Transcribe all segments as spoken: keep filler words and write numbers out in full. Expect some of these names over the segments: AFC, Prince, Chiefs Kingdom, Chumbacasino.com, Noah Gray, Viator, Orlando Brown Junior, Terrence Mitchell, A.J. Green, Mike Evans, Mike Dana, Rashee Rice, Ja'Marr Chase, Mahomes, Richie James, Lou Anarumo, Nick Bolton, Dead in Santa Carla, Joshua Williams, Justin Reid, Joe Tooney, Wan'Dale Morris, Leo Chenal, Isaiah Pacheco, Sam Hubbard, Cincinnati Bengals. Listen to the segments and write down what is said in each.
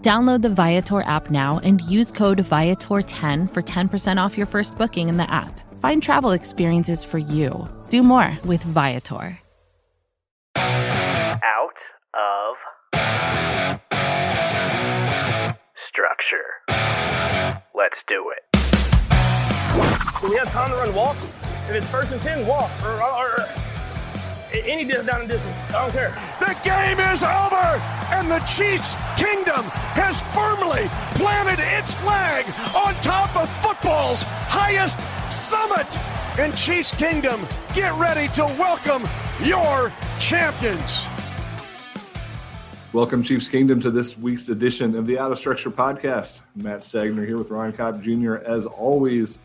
Download the Viator app now and use code Viator ten for ten percent off your first booking in the app. Find travel experiences for you. Do more with Viator. Out of structure. Let's do it. We have time to run Walsh. If it's first and ten, Walsh. Or, or, or any down and distance. I don't care. The game is over! And the Chiefs Kingdom has firmly planted its flag on top of football's highest summit. And Chiefs Kingdom, get ready to welcome your champions. Welcome, Chiefs Kingdom, to this week's edition of the Out of Structure podcast. Matt Sagner here with Ryan Cobb Junior as always,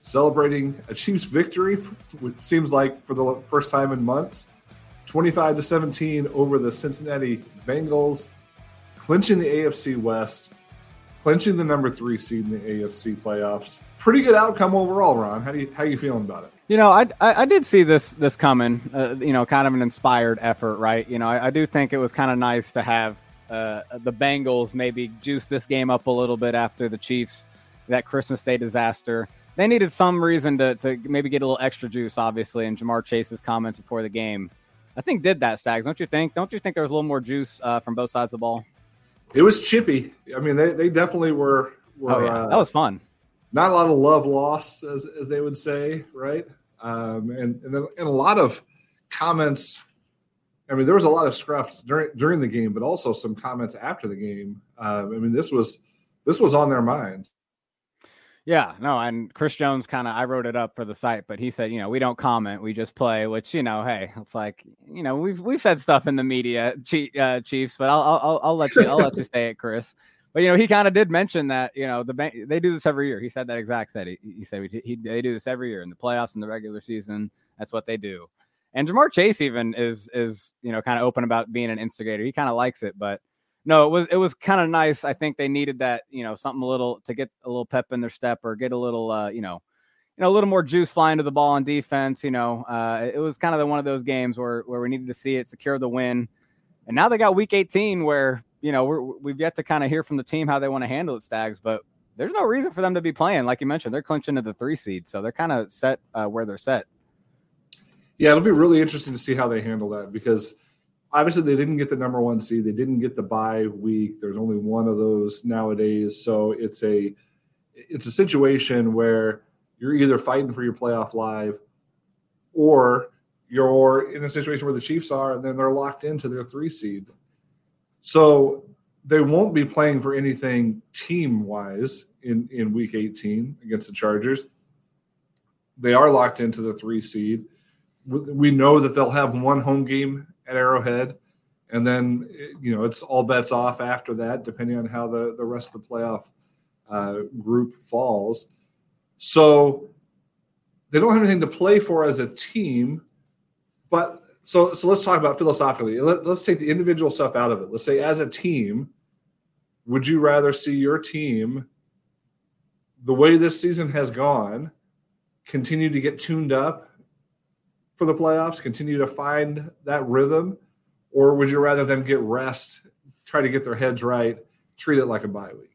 celebrating a Chiefs victory, which seems like for the first time in months. twenty-five to seventeen over the Cincinnati Bengals, clinching the A F C West, clinching the number three seed in the A F C playoffs. Pretty good outcome overall, Ron. How do you how you feeling about it? You know, I I, I did see this this coming. Uh, you know, kind of an inspired effort, right? You know, I, I do think it was kind of nice to have uh, the Bengals maybe juice this game up a little bit after the Chiefs, that Christmas Day disaster. They needed some reason to to maybe get a little extra juice, obviously. And Ja'Marr Chase's comments before the game, I think, did that, Stags, don't you think? Don't you think there was a little more juice uh, from both sides of the ball? It was chippy. I mean, they, they definitely were. were oh, yeah. Uh, that was fun. Not a lot of love lost, as as they would say, right? Um, and and, then, and a lot of comments. I mean, there was a lot of scruffs during during the game, but also some comments after the game. Uh, I mean, this was this was on their mind. Yeah, no, and Chris Jones kind of, I wrote it up for the site, but he said, you know, we don't comment, we just play, which, you know, hey, it's like, you know, we've we've said stuff in the media, uh, Chiefs, but I'll I'll I'll let you I'll let you say it, Chris. But you know, he kind of did mention that, you know, the they do this every year. He said that exact set. He, he said he, he they do this every year in the playoffs and the regular season. That's what they do. And Ja'Marr Chase even is is you know kind of open about being an instigator. He kind of likes it, but. No, it was it was kind of nice. I think they needed that, you know, something a little to get a little pep in their step or get a little, uh, you know, you know, a little more juice flying to the ball on defense. You know, uh, it was kind of one of those games where where we needed to see it, secure the win. And now they got week eighteen where, you know, we're, we've yet to kind of hear from the team how they want to handle it, Stags. But there's no reason for them to be playing. Like you mentioned, they're clinching to the three seed. So they're kind of set uh, where they're set. Yeah, it'll be really interesting to see how they handle that because obviously, they didn't get the number one seed. They didn't get the bye week. There's only one of those nowadays. So it's a it's a situation where you're either fighting for your playoff live or you're in a situation where the Chiefs are, and then they're locked into their three seed. So they won't be playing for anything team-wise in, in week eighteen against the Chargers. They are locked into the three seed. We know that they'll have one home game at Arrowhead, and then, you know, it's all bets off after that, depending on how the, the rest of the playoff uh, group falls. So they don't have anything to play for as a team. But so so let's talk about philosophically. Let, let's take the individual stuff out of it. Let's say as a team, would you rather see your team, the way this season has gone, continue to get tuned up for the playoffs, continue to find that rhythm, or would you rather them get rest, try to get their heads right, treat it like a bye week?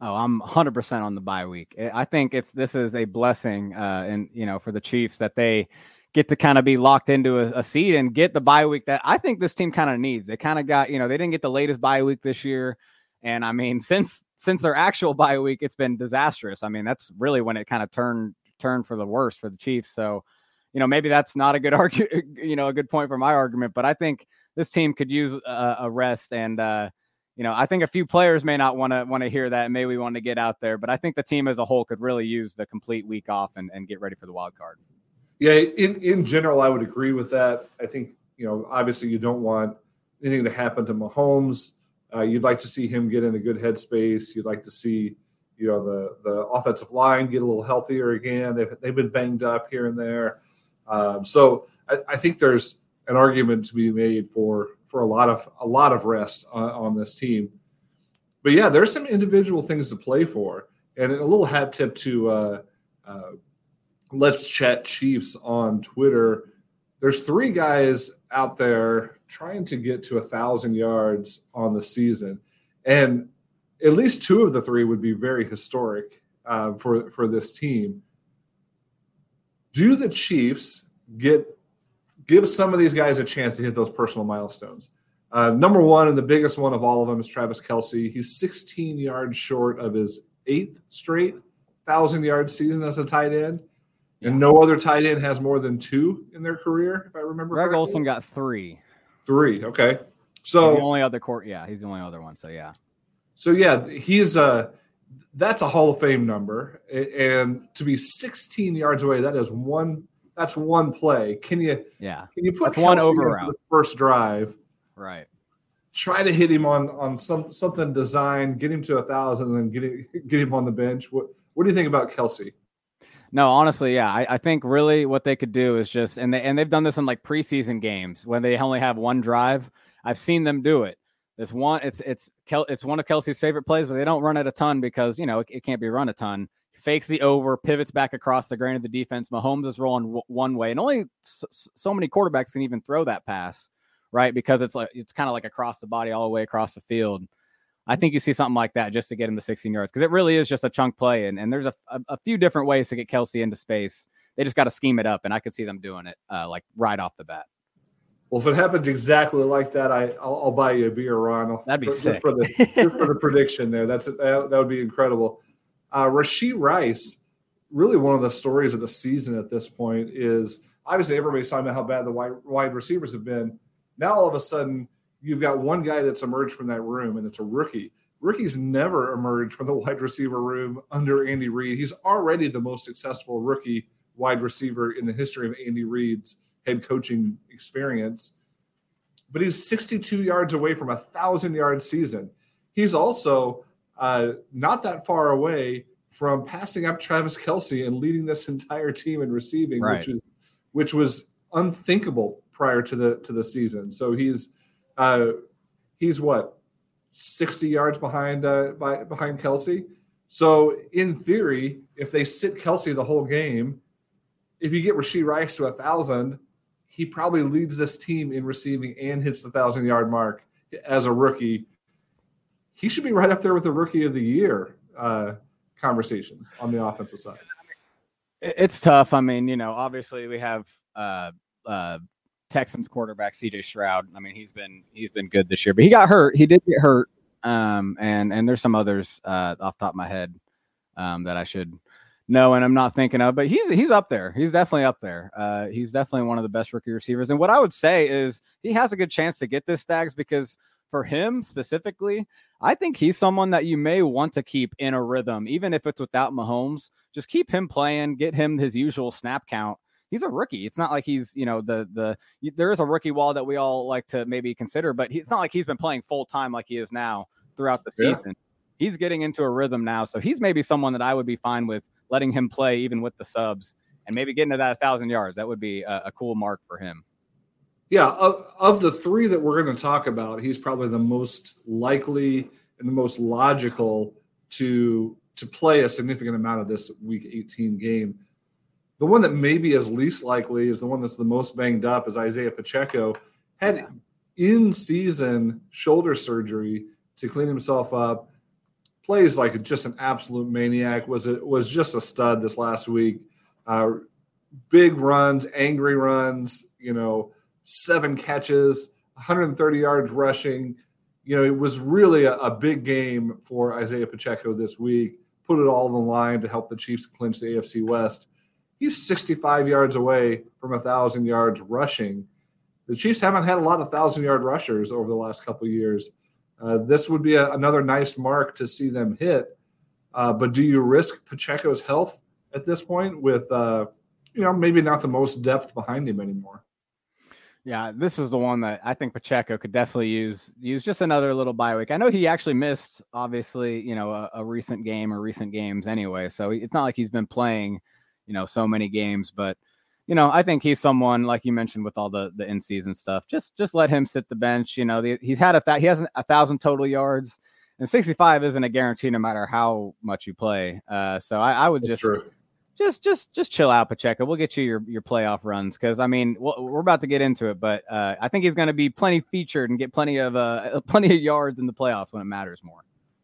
Oh, I'm one hundred percent on the bye week. I think it's this is a blessing, uh, and you know, for the Chiefs that they get to kind of be locked into a, a seed and get the bye week that I think this team kind of needs. They kind of got, you know, they didn't get the latest bye week this year, and I mean, since since their actual bye week, it's been disastrous. I mean, that's really when it kind of turned turned for the worst for the Chiefs. So, you know, maybe that's not a good argument, you know, a good point for my argument, but I think this team could use a, a rest. And, uh, you know, I think a few players may not want to want to hear that. And maybe we want to get out there, but I think the team as a whole could really use the complete week off and, and get ready for the wild card. Yeah. In, in general, I would agree with that. I think, you know, obviously you don't want anything to happen to Mahomes. Uh, you'd like to see him get in a good headspace. You'd like to see you know, the the offensive line get a little healthier again. They've they've been banged up here and there. Um, so I, I think there's an argument to be made for for a lot of a lot of rest on, on this team. But yeah, there's some individual things to play for, and a little hat tip to uh, uh, Let's Chat Chiefs on Twitter. There's three guys out there trying to get to a thousand yards on the season, and at least two of the three would be very historic uh, for for this team. Do the Chiefs get give some of these guys a chance to hit those personal milestones? Uh, number one, and the biggest one of all of them, is Travis Kelce. He's sixteen yards short of his eighth straight one thousand-yard season as a tight end, and no other tight end has more than two in their career, if I remember Greg correctly. Greg Olson got three. Three, okay. So he's the only other court, yeah, he's the only other one, so yeah. So, yeah, he's a – that's a Hall of Fame number, and to be sixteen yards away, that is one – that's one play. Can you – yeah, can you put Kelce one over round the first drive? Right. Try to hit him on on some something designed, get him to a thousand, and then get it, get him on the bench. What what do you think about Kelce? No, honestly, yeah, I, I think really what they could do is just, and they and they've done this in like preseason games when they only have one drive. I've seen them do it. This one, it's it's Kel, it's one of Kelce's favorite plays, but they don't run it a ton because you know it, it can't be run a ton. Fakes the over, pivots back across the grain of the defense. Mahomes is rolling w- one way, and only so, so many quarterbacks can even throw that pass. Right, because it's like it's kind of like across the body, all the way across the field. I think you see something like that just to get him to sixteen yards, because it really is just a chunk play, and, and there's a, a, a few different ways to get Kelce into space. They just got to scheme it up, and I could see them doing it uh, like right off the bat. Well, if it happens exactly like that, I I'll, I'll buy you a beer, Ron. That'd be for, sick for the, for the prediction there. That's that, that would be incredible. Uh, Rashee Rice, really one of the stories of the season at this point is obviously everybody's talking about how bad the wide, wide receivers have been. Now, all of a sudden, you've got one guy that's emerged from that room, and it's a rookie. Rookies never emerge from the wide receiver room under Andy Reid. He's already the most successful rookie wide receiver in the history of Andy Reid's head coaching experience. But he's sixty-two yards away from a thousand-yard season. He's also uh, not that far away from passing up Travis Kelce and leading this entire team in receiving, right, which is, which was unthinkable prior to the to the season. So he's uh, he's what sixty yards behind uh, by, behind Kelce. So in theory, if they sit Kelce the whole game, if you get Rashee Rice to a thousand, he probably leads this team in receiving and hits the thousand yard mark as a rookie. He should be right up there with the rookie of the year uh, conversations on the offensive side. It's tough. I mean, you know, obviously we have uh, uh, Texans quarterback C J Stroud. I mean, he's been he's been good this year, but he got hurt. He did get hurt, um, and and there's some others uh, off the top of my head um, that I should know, and I'm not thinking of. But he's he's up there. He's definitely up there. Uh, he's definitely one of the best rookie receivers. And what I would say is he has a good chance to get this Stags, because for him specifically, I think he's someone that you may want to keep in a rhythm, even if it's without Mahomes. Just keep him playing, get him his usual snap count. He's a rookie. It's not like he's, you know, the, the, there is a rookie wall that we all like to maybe consider, but he, it's not like he's been playing full time like he is now throughout the season. Yeah. He's getting into a rhythm now. So he's maybe someone that I would be fine with letting him play even with the subs and maybe getting to that a thousand yards. That would be a, a cool mark for him. Yeah. Of, of the three that we're going to talk about, he's probably the most likely and the most logical to, to play a significant amount of this week eighteen game. The one that maybe is least likely is the one that's the most banged up is Isaiah Pacheco. Had in-season shoulder surgery to clean himself up. Plays like just an absolute maniac. Was it was just a stud this last week. Uh, big runs, angry runs. You know, seven catches, one hundred thirty yards rushing. You know, it was really a, a big game for Isaiah Pacheco this week. Put it all on the line to help the Chiefs clinch the A F C West. He's sixty-five yards away from one thousand yards rushing. The Chiefs haven't had a lot of one thousand-yard rushers over the last couple of years. Uh, this would be a, another nice mark to see them hit. Uh, but do you risk Pacheco's health at this point with, uh, you know, maybe not the most depth behind him anymore? Yeah, this is the one that I think Pacheco could definitely use, use just another little bye week. I know he actually missed, obviously, you know, a, a recent game or recent games anyway. So it's not like he's been playing, you know, so many games. But, you know, I think he's someone, like you mentioned, with all the, the in-season stuff. Just just let him sit the bench. You know, the, he's had a th- he has a thousand total yards, and sixty-five isn't a guarantee no matter how much you play. Uh, so I, I would That's just... true. Just, just, just chill out, Pacheco. We'll get you your, your playoff runs because I mean we'll, we're about to get into it, but uh, I think he's going to be plenty featured and get plenty of uh, plenty of yards in the playoffs when it matters more.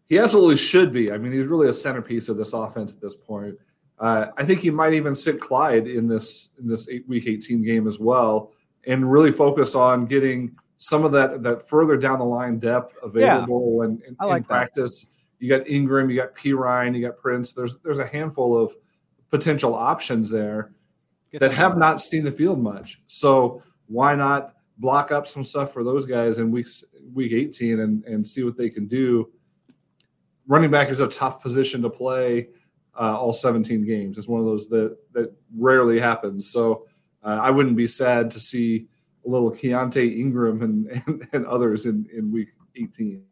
He absolutely should be. I mean, he's really a centerpiece of this offense at this point. Uh, I think he might even sit Clyde in this in this eight, week eighteen game as well, and really focus on getting some of that that further down the line depth available. Yeah, and, and I like in practice, that. You got Ingram, you got P. Ryan, you got Prince. There's there's a handful of potential options there that have not seen the field much. So why not block up some stuff for those guys in weeks, week eighteen and, and see what they can do. Running back is a tough position to play uh, all seventeen games. It's one of those that, that rarely happens. So uh, I wouldn't be sad to see a little Keaontay Ingram and, and, and others in, in week eighteen.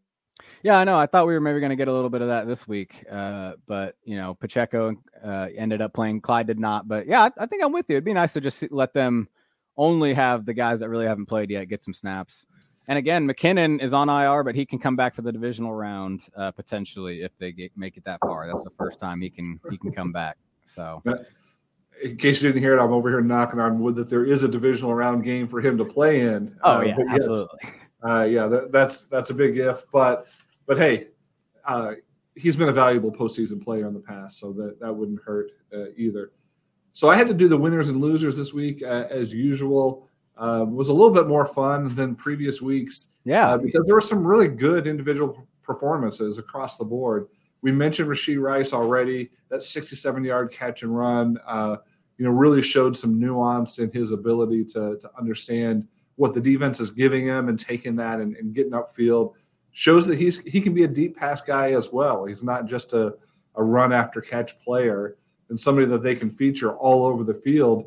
Yeah, I know. I thought we were maybe going to get a little bit of that this week. Uh, but, you know, Pacheco uh, ended up playing. Clyde did not. But, yeah, I, I think I'm with you. It'd be nice to just see, let them only have the guys that really haven't played yet get some snaps. And, again, McKinnon is on I R, but he can come back for the divisional round uh, potentially if they get, make it that far. That's the first time he can he can come back. So, in case you didn't hear it, I'm over here knocking on wood that there is a divisional round game for him to play in. Oh, uh, yeah, absolutely. Yes. Uh, yeah, that, that's that's a big if, but but hey, uh, he's been a valuable postseason player in the past, so that, that wouldn't hurt uh, either. So I had to do the winners and losers this week, uh, as usual. Uh, was a little bit more fun than previous weeks, yeah, uh, because there were some really good individual performances across the board. We mentioned Rashee Rice already. That sixty-seven-yard catch and run, uh, you know, really showed some nuance in his ability to to understand what the defense is giving him and taking that and, and getting upfield shows that he's he can be a deep pass guy as well. He's not just a, a run after catch player and somebody that they can feature all over the field.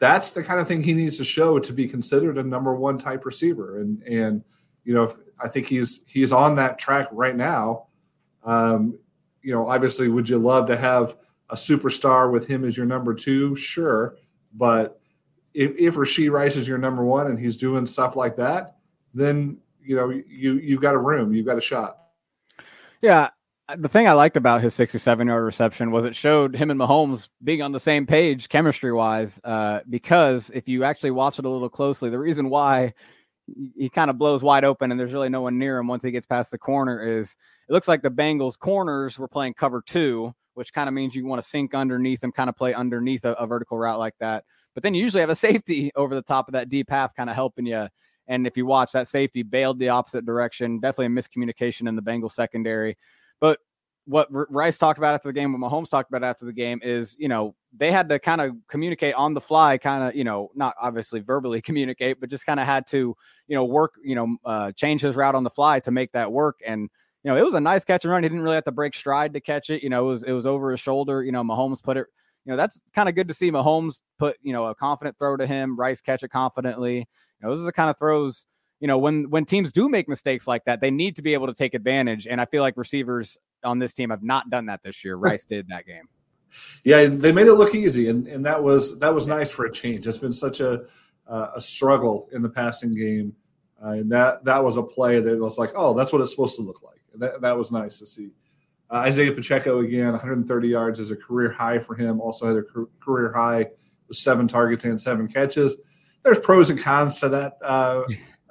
That's the kind of thing he needs to show to be considered a number one type receiver. And, and you know, I think he's he's on that track right now. Um, you know, obviously, would you love to have a superstar with him as your number two? Sure, but If, if Rashee Rice is your number one and he's doing stuff like that, then, you know, you, you've got a room, you've got a shot. Yeah. The thing I liked about his sixty-seven-yard reception was it showed him and Mahomes being on the same page chemistry-wise, uh, because if you actually watch it a little closely, the reason why he kind of blows wide open and there's really no one near him once he gets past the corner is it looks like the Bengals corners were playing cover two, which kind of means you want to sink underneath and kind of play underneath a, a vertical route like that. But then you usually have a safety over the top of that deep half kind of helping you. And if you watch, that safety bailed the opposite direction, definitely a miscommunication in the Bengals secondary. But what Rice talked about after the game, what Mahomes talked about after the game is, you know, they had to kind of communicate on the fly, kind of, you know, not obviously verbally communicate, but just kind of had to, you know, work, you know, uh, change his route on the fly to make that work. And, you know, it was a nice catch and run. He didn't really have to break stride to catch it. You know, it was, it was over his shoulder. You know, Mahomes put it. You know, that's kind of good to see Mahomes put, you know, a confident throw to him, Rice catch it confidently. You know, those are the kind of throws, you know, when, when teams do make mistakes like that, they need to be able to take advantage. And I feel like receivers on this team have not done that this year. Rice did that game. Yeah, they made it look easy. And, and that was that was nice for a change. It's been such a uh, a struggle in the passing game. Uh, and that, that was a play that was like, oh, that's what it's supposed to look like. That, that was nice to see. Uh, Isaiah Pacheco, again, one hundred thirty yards is a career high for him. Also had a career high with seven targets and seven catches. There's pros and cons to that, uh,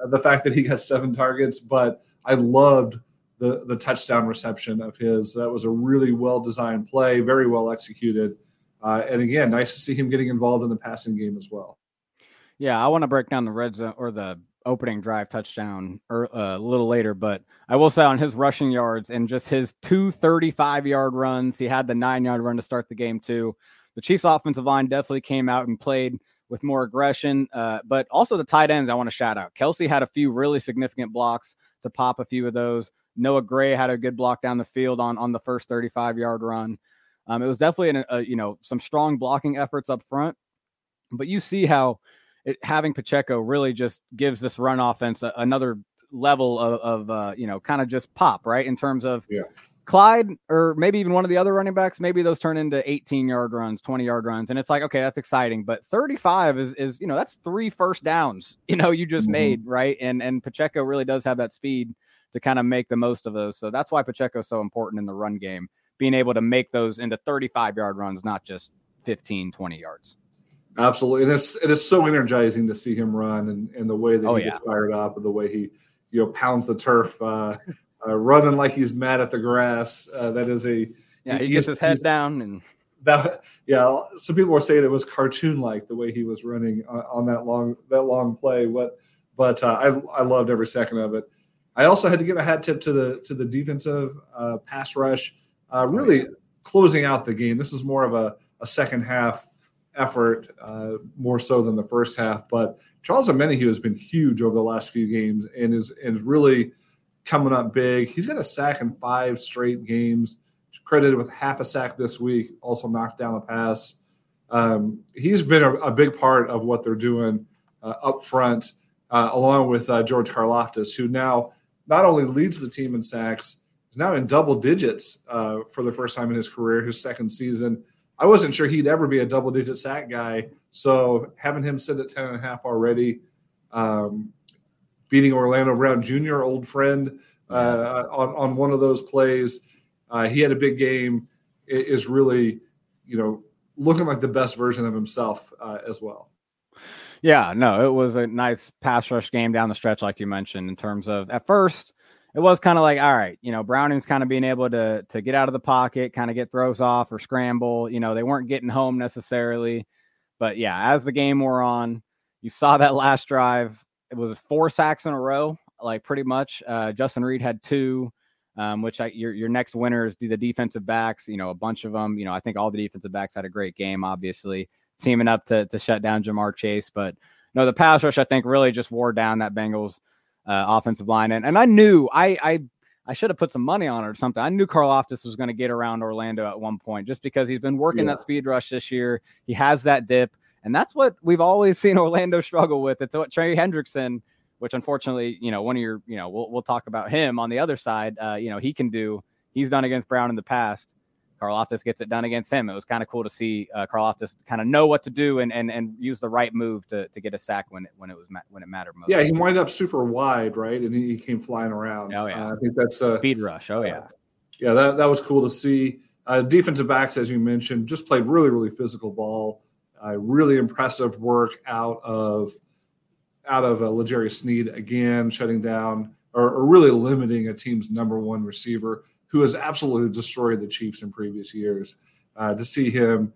the fact that he has seven targets, but I loved the, the touchdown reception of his. That was a really well-designed play, very well executed. Uh, and, again, nice to see him getting involved in the passing game as well. Yeah, I want to break down the red zone or the opening drive touchdown or uh, a little later, but I will say on his rushing yards and just his two thirty-five-yard runs, he had the nine-yard run to start the game too. The Chiefs offensive line definitely came out and played with more aggression, uh, but also the tight ends I want to shout out. Kelce had a few really significant blocks to pop a few of those. Noah Gray had a good block down the field on, on the first thirty-five-yard run. Um, it was definitely, an, a, you know, some strong blocking efforts up front, but you see how it, having Pacheco really just gives this run offense a, another level of, of uh, you know, kind of just pop, right? In terms of yeah. Clyde or maybe even one of the other running backs, maybe those turn into eighteen-yard runs, twenty-yard runs, and it's like, okay, that's exciting. But thirty-five is, is you know, that's three first downs, you know, you just mm-hmm. made, right? And and Pacheco really does have that speed to kind of make the most of those. So that's why Pacheco is so important in the run game, being able to make those into thirty-five-yard runs, not just fifteen, twenty yards. Absolutely. And it's, it is so energizing to see him run and, and the way that oh, he yeah. gets fired up and the way he, you know, pounds the turf, uh, uh, running like he's mad at the grass. Uh, that is a – Yeah, he, he gets his head down. and that, Yeah, some people were saying it was cartoon-like the way he was running on, on that long that long play. But, but uh, I I loved every second of it. I also had to give a hat tip to the to the defensive uh, pass rush, uh, really closing out the game. This is more of a, a second half effort, uh, more so than the first half. But Charles Omenihu has been huge over the last few games and is and is really coming up big. He's got a sack in five straight games, credited with half a sack this week, also knocked down a pass. Um, he's been a, a big part of what they're doing uh, up front, uh, along with uh, George Karlaftis, who now – not only leads the team in sacks, he's now in double digits uh, for the first time in his career, his second season. I wasn't sure he'd ever be a double-digit sack guy, so having him sit at ten and a half already, um, beating Orlando Brown Junior, old friend, uh, yes. on, on one of those plays, uh, he had a big game, it is really, you know, looking like the best version of himself uh, as well. Yeah, no, it was a nice pass rush game down the stretch, like you mentioned, in terms of at first, it was kind of like, all right, you know, Browning's kind of being able to to get out of the pocket, kind of get throws off or scramble. You know, they weren't getting home necessarily. But, yeah, as the game wore on, you saw that last drive. It was four sacks in a row, like pretty much. Uh, Justin Reid had two, um, which I, your your next winners do the defensive backs, you know, a bunch of them. You know, I think all the defensive backs had a great game, obviously, teaming up to to shut down Ja'Marr Chase. But no, the pass rush, I think, really just wore down that Bengals uh, offensive line. And and I knew I I, I should have put some money on it or something. I knew Karlaftis was going to get around Orlando at one point just because he's been working yeah. that speed rush this year. He has that dip. And that's what we've always seen Orlando struggle with. It's what Trey Hendrickson, which unfortunately, you know, one of your, you know, we'll, we'll talk about him on the other side. Uh, you know, he can do, he's done against Brown in the past. Karlaftis gets it done against him. It was kind of cool to see uh, Karlaftis kind of know what to do and, and and use the right move to to get a sack when it, when it was when it mattered most. Yeah, he wound up super wide, right, and he came flying around. Oh yeah, uh, I think that's a uh, speed rush. Oh yeah, uh, yeah, that that was cool to see. Uh, defensive backs, as you mentioned, just played really really physical ball. Uh, really impressive work out of out of uh, L'Jarius Sneed again, shutting down or, or really limiting a team's number one receiver, who has absolutely destroyed the Chiefs in previous years. Uh, to see him,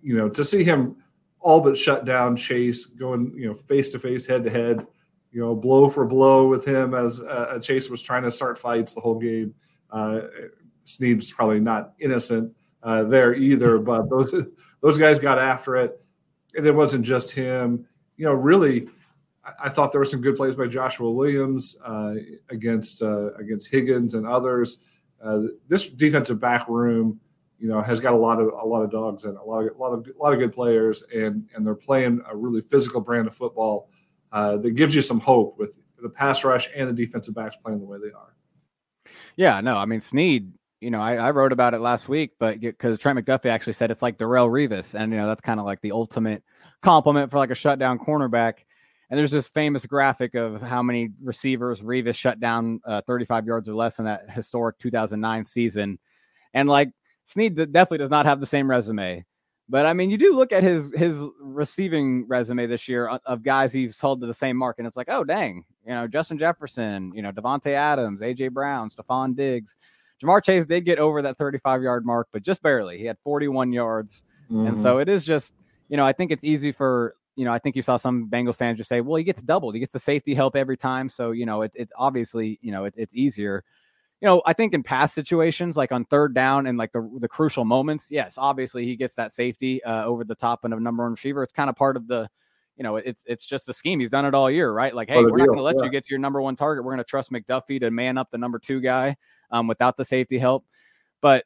you know, to see him all but shut down Chase, going, you know, face to face, head to head, you know, blow for blow with him as uh, Chase was trying to start fights the whole game. Uh, Sneed's probably not innocent uh, there either, but those those guys got after it, and it wasn't just him. You know, really, I, I thought there were some good plays by Joshua Williams uh, against uh, against Higgins and others. Uh, this defensive back room, you know, has got a lot of a lot of dogs and a lot of a lot of a lot of good players, and and they're playing a really physical brand of football uh, that gives you some hope with the pass rush and the defensive backs playing the way they are. Yeah, no, I mean Sneed, you know, I, I wrote about it last week, but because Trent McDuffie actually said it's like Darrelle Revis, and you know that's kind of like the ultimate compliment for like a shutdown cornerback. And there's this famous graphic of how many receivers Revis shut down uh, thirty-five yards or less in that historic two thousand nine season. And like Sneed definitely does not have the same resume, but I mean, you do look at his, his receiving resume this year of guys he's held to the same mark. And it's like, oh, dang, you know, Justin Jefferson, you know, Devontae Adams, A J Brown, Stephon Diggs, Ja'Marr Chase did get over that thirty-five yard mark, but just barely. He had forty-one yards. Mm-hmm. And so it is just, you know, I think it's easy for, you know, I think you saw some Bengals fans just say, well, he gets doubled. He gets the safety help every time. So, you know, it's it obviously, you know, it, it's easier. You know, I think in past situations, like on third down and like the, the crucial moments, yes, obviously he gets that safety uh, over the top and a number one receiver. It's kind of part of the, you know, it's it's just the scheme. He's done it all year, right? Like, hey, we're deal. not going to let yeah. you get to your number one target. We're going to trust McDuffie to man up the number two guy um, without the safety help. But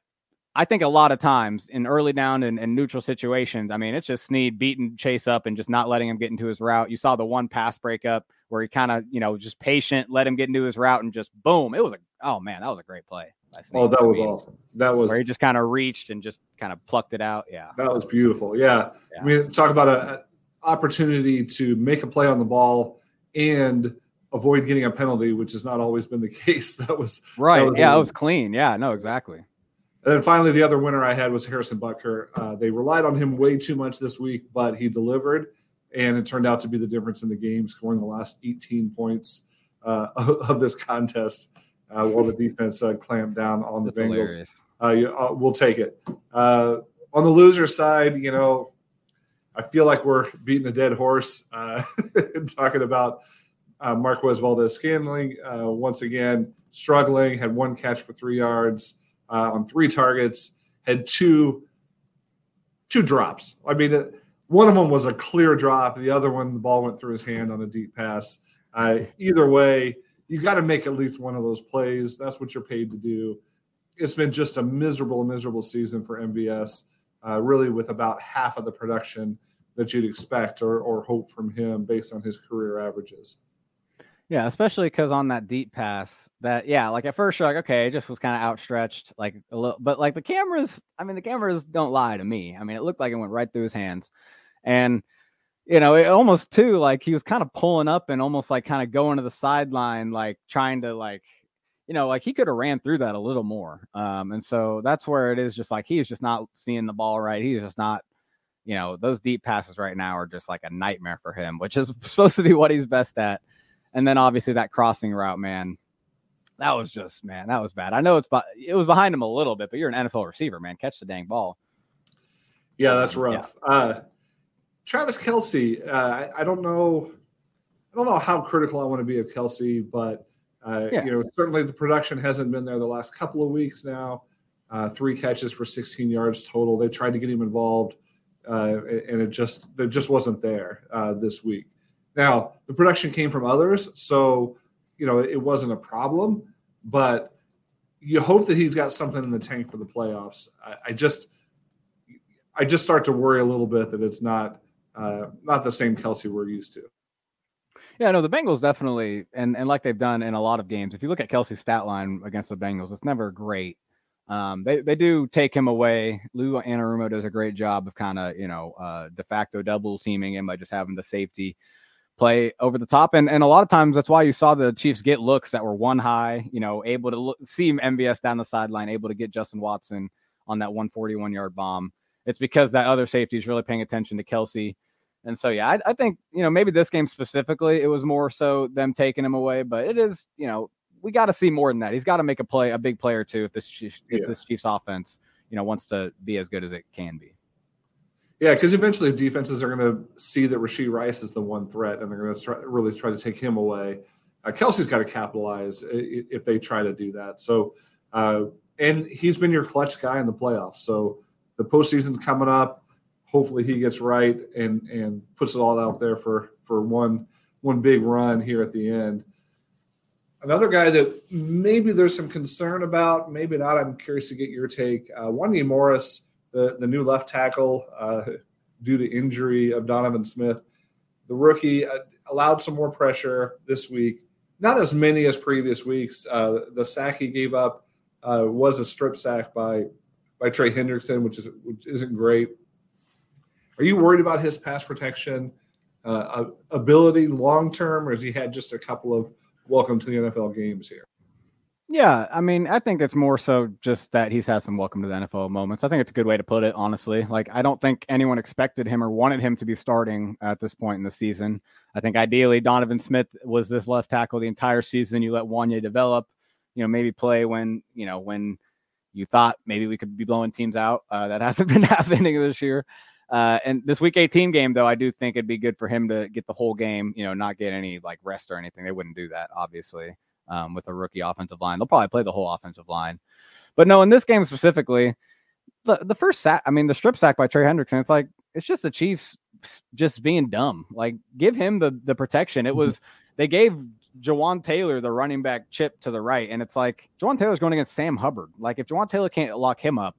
I think a lot of times in early down and, and neutral situations, I mean, it's just Sneed beating Chase up and just not letting him get into his route. You saw the one pass breakup where he kind of, you know, just patient, let him get into his route and just boom. It was a, oh man, that was a great play. Oh, that was awesome. That was where he just kind of reached and just kind of plucked it out. Yeah. That was beautiful. Yeah. yeah. I mean, talk about an opportunity to make a play on the ball and avoid getting a penalty, which has not always been the case. That was right. That was yeah. It was clean. Yeah. No, exactly. And then finally, the other winner I had was Harrison Butker. Uh, they relied on him way too much this week, but he delivered, and it turned out to be the difference in the game, scoring the last eighteen points uh, of, of this contest uh, while the defense uh, clamped down on the That's Bengals. Uh, you, uh, we'll take it. Uh, on the loser side, you know, I feel like we're beating a dead horse uh, talking about uh, Marquez Valdes-Scantling uh, once again, struggling, had one catch for three yards. Uh, on three targets, had two two drops. I mean, it, one of them was a clear drop. The other one, the ball went through his hand on a deep pass. Uh, either way, you got to make at least one of those plays. That's what you're paid to do. It's been just a miserable, miserable season for M V S, uh, really with about half of the production that you'd expect or, or hope from him based on his career averages. Yeah, especially because on that deep pass, that yeah, like at first you're like, okay, it just was kind of outstretched, like a little, but like the cameras, I mean, the cameras don't lie to me. I mean, it looked like it went right through his hands, and you know, it almost too like he was kind of pulling up and almost like kind of going to the sideline, like trying to like, you know, like he could have ran through that a little more. Um, and so that's where it is, just like he's just not seeing the ball right. He's just not. You know, those deep passes right now are just like a nightmare for him, which is supposed to be what he's best at. And then obviously that crossing route, man, that was just, man, that was bad. I know it's it was behind him a little bit, but you're an N F L receiver, man. Catch the dang ball. Yeah, that's rough. Yeah. Uh, Travis Kelce, uh, I, I don't know, I don't know how critical I want to be of Kelce, but uh, yeah. you know, certainly the production hasn't been there the last couple of weeks now. Uh, three catches for sixteen yards total. They tried to get him involved, uh, and it just it just wasn't there uh, this week. Now, the production came from others, so, you know, it wasn't a problem, but you hope that he's got something in the tank for the playoffs. I, I just I just start to worry a little bit that it's not uh, not the same Kelce we're used to. Yeah, no, the Bengals definitely, and, and like they've done in a lot of games, if you look at Kelce's stat line against the Bengals, it's never great. Um, they, they do take him away. Lou Anarumo does a great job of kind of, you know, uh, de facto double teaming him by just having the safety play over the top. And and a lot of times that's why you saw the Chiefs get looks that were one high, you know, able to look, see M V S down the sideline, able to get Justin Watson on that one forty-one yard bomb. It's because that other safety is really paying attention to Kelce. And so, yeah, I, I think, you know, maybe this game specifically, it was more so them taking him away, but it is, you know, we got to see more than that. He's got to make a play, a big play or two if this Chiefs, yeah. if this Chiefs offense, you know, wants to be as good as it can be. Yeah, because eventually defenses are going to see that Rashee Rice is the one threat, and they're going to try, really try to take him away. Uh, Kelce's got to capitalize if they try to do that. So, uh, and he's been your clutch guy in the playoffs. So the postseason's coming up. Hopefully he gets right and and puts it all out there for for one one big run here at the end. Another guy that maybe there's some concern about, maybe not. I'm curious to get your take. Uh, Wan'Dale Morris. The, the new left tackle uh, due to injury of Donovan Smith, the rookie, uh, allowed some more pressure this week. Not as many as previous weeks. Uh, the sack he gave up uh, was a strip sack by by Trey Hendrickson, which is which isn't great. Are you worried about his pass protection uh, ability long term, or has he had just a couple of welcome to the N F L games here? Yeah, I mean, I think it's more so just that he's had some welcome to the N F L moments. I think it's a good way to put it, honestly. Like, I don't think anyone expected him or wanted him to be starting at this point in the season. I think ideally Donovan Smith was this left tackle the entire season. You let Wan'Dale develop, you know, maybe play when, you know, when you thought maybe we could be blowing teams out. Uh, that hasn't been happening this year. Uh, and this week eighteen game, though, I do think it'd be good for him to get the whole game, you know, not get any like rest or anything. They wouldn't do that, obviously. Um, with a rookie offensive line, they'll probably play the whole offensive line, but no, in this game specifically, the, the first sack, I mean, the strip sack by Trey Hendrickson, it's like, it's just the Chiefs just being dumb. Like, give him the, the protection. It was, they gave Jawaan Taylor, the running back, chip to the right. And it's like, Jawaan Taylor's going against Sam Hubbard. Like, if Jawaan Taylor can't lock him up,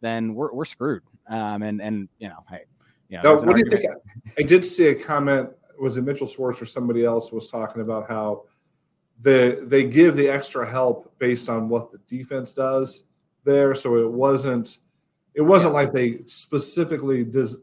then we're we're screwed. Um, and and you know, hey, you know, no, what do you think? I, I did see a comment. Was it Mitchell Schwartz or somebody else was talking about how the they give the extra help based on what the defense does there? So it wasn't it wasn't yeah. like they specifically des,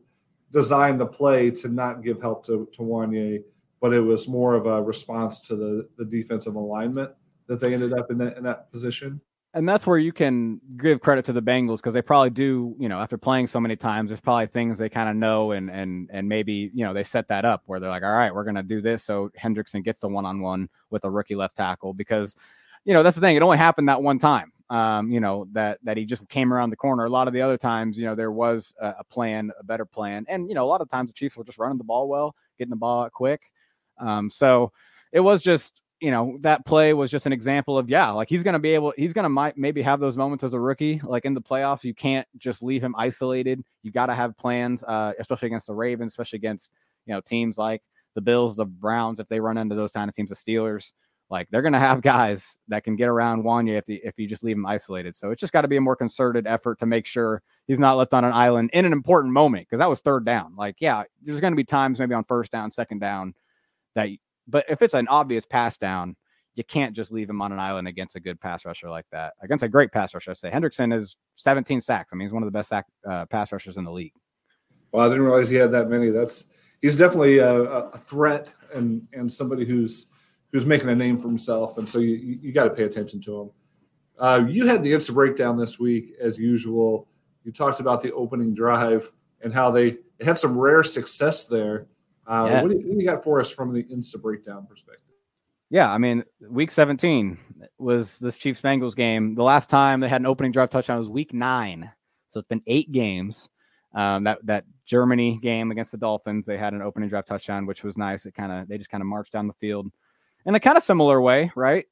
designed the play to not give help to to Wanye, but it was more of a response to the, the defensive alignment that they ended up in that in that position. And that's where you can give credit to the Bengals, because they probably do, you know, after playing so many times, there's probably things they kind of know, and and and maybe, you know, they set that up where they're like, all right, we're going to do this. So Hendrickson gets the one-on-one with a rookie left tackle, because, you know, that's the thing. It only happened that one time, um, you know, that that he just came around the corner. A lot of the other times, you know, there was a, a plan, a better plan. And, you know, a lot of times the Chiefs were just running the ball well, getting the ball out quick. Um, so it was just, you know, that play was just an example of, yeah, like he's going to be able, he's going to might maybe have those moments as a rookie, like in the playoffs. You can't just leave him isolated. You got to have plans, uh, especially against the Ravens, especially against, you know, teams like the Bills, the Browns, if they run into those kind of teams, the Steelers, like they're going to have guys that can get around Wanye if the, if you just leave him isolated. So it's just got to be a more concerted effort to make sure he's not left on an island in an important moment. Cause that was third down. Like, yeah, there's going to be times maybe on first down, second down that But if it's an obvious pass down, you can't just leave him on an island against a good pass rusher like that. Against a great pass rusher, I'd say. Hendrickson is seventeen sacks. I mean, he's one of the best sack uh, pass rushers in the league. Well, I didn't realize he had that many. That's he's definitely a, a threat and and somebody who's who's making a name for himself. And so you you got to pay attention to him. Uh, you had the Insta breakdown this week, as usual. You talked about the opening drive and how they had some rare success there. Uh, yes. What do you think you got for us from the Insta breakdown perspective? Yeah, I mean, week seventeen was this Chiefs-Bengals game. The last time they had an opening drive touchdown was week nine. So it's been eight games. Um, that that Germany game against the Dolphins, they had an opening drive touchdown, which was nice. It kind of they just kind of marched down the field in a kind of similar way, right?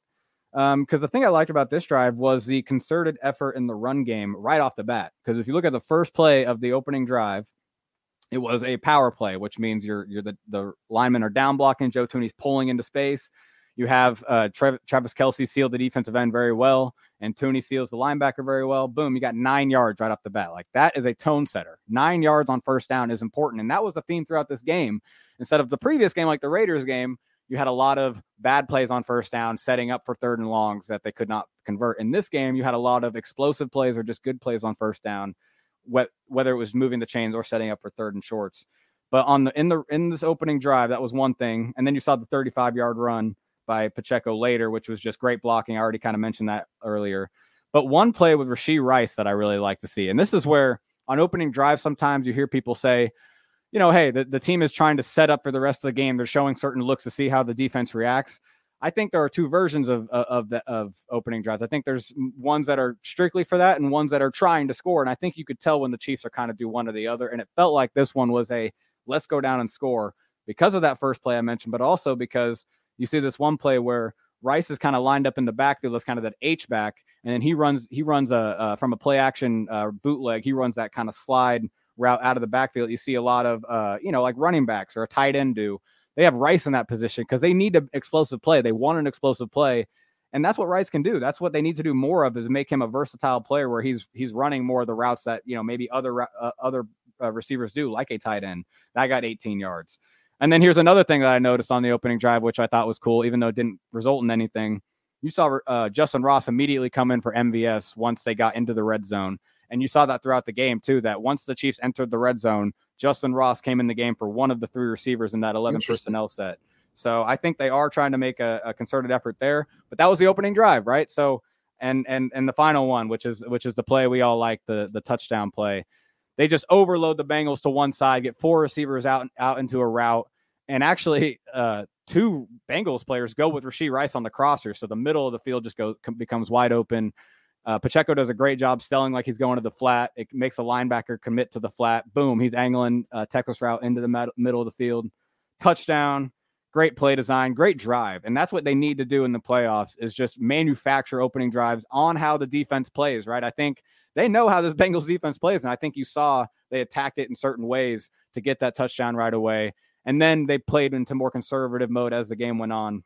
Because um, the thing I liked about this drive was the concerted effort in the run game right off the bat. Because if you look at the first play of the opening drive, it was a power play, which means you're, you're the, the linemen are down blocking. Joe Tooney's pulling into space. You have uh, Tra- Travis Kelce sealed the defensive end very well, and Tooney seals the linebacker very well. Boom, you got nine yards right off the bat. Like, that is a tone setter. Nine yards on first down is important, and that was the theme throughout this game. Instead of the previous game, like the Raiders game, you had a lot of bad plays on first down, setting up for third and longs that they could not convert. In this game, you had a lot of explosive plays or just good plays on first down, whether it was moving the chains or setting up for third and shorts. But on the in the in this opening drive, that was one thing. And then you saw the thirty-five-yard run by Pacheco later, which was just great blocking. I already kind of mentioned that earlier. But one play with Rashee Rice that I really like to see, and this is where on opening drive sometimes you hear people say, you know, hey, the, the team is trying to set up for the rest of the game. They're showing certain looks to see how the defense reacts. I think there are two versions of of the, of opening drives. I think there's ones that are strictly for that and ones that are trying to score. And I think you could tell when the Chiefs are kind of do one or the other. And it felt like this one was a let's go down and score because of that first play I mentioned, but also because you see this one play where Rice is kind of lined up in the backfield as kind of that H back, and then he runs he runs a, a from a play action uh, bootleg. He runs that kind of slide route out of the backfield. You see a lot of uh, you know like running backs or a tight end do. They have Rice in that position because they need an explosive play. They want an explosive play, and that's what Rice can do. That's what they need to do more of, is make him a versatile player where he's he's running more of the routes that, you know, maybe other uh, other uh, receivers do, like a tight end. That got eighteen yards. And then here's another thing that I noticed on the opening drive, which I thought was cool, even though it didn't result in anything. You saw uh, Justin Ross immediately come in for M V S once they got into the red zone, and you saw that throughout the game too. That once the Chiefs entered the red zone, Justyn Ross came in the game for one of the three receivers in that eleven personnel set. So I think they are trying to make a, a concerted effort there. But that was the opening drive, right? So and and and the final one, which is which is the play we all like, the the touchdown play. They just overload the Bengals to one side, get four receivers out out into a route, and actually uh, two Bengals players go with Rashee Rice on the crosser, so the middle of the field just goes becomes wide open. Uh, Pacheco does a great job selling like he's going to the flat. It makes a linebacker commit to the flat. Boom, he's angling uh, Teckles route into the med- middle of the field. Touchdown, great play design, great drive. And that's what they need to do in the playoffs, is just manufacture opening drives on how the defense plays, right? I think they know how this Bengals defense plays, and I think you saw they attacked it in certain ways to get that touchdown right away. And then they played into more conservative mode as the game went on.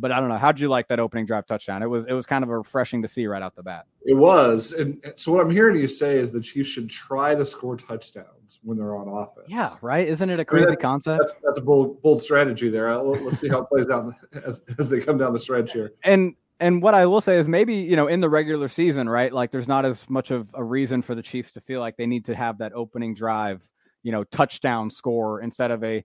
But I don't know. How'd you like that opening drive touchdown? It was it was kind of refreshing to see right out the bat. It was. And so what I'm hearing you say is the Chiefs should try to score touchdowns when they're on offense. Yeah, right? Isn't it a crazy I mean, that's, concept? That's, that's a bold bold strategy there. Let's see how it plays out as, as they come down the stretch here. And and what I will say is maybe, you know, in the regular season, right, like there's not as much of a reason for the Chiefs to feel like they need to have that opening drive, you know, touchdown score instead of a,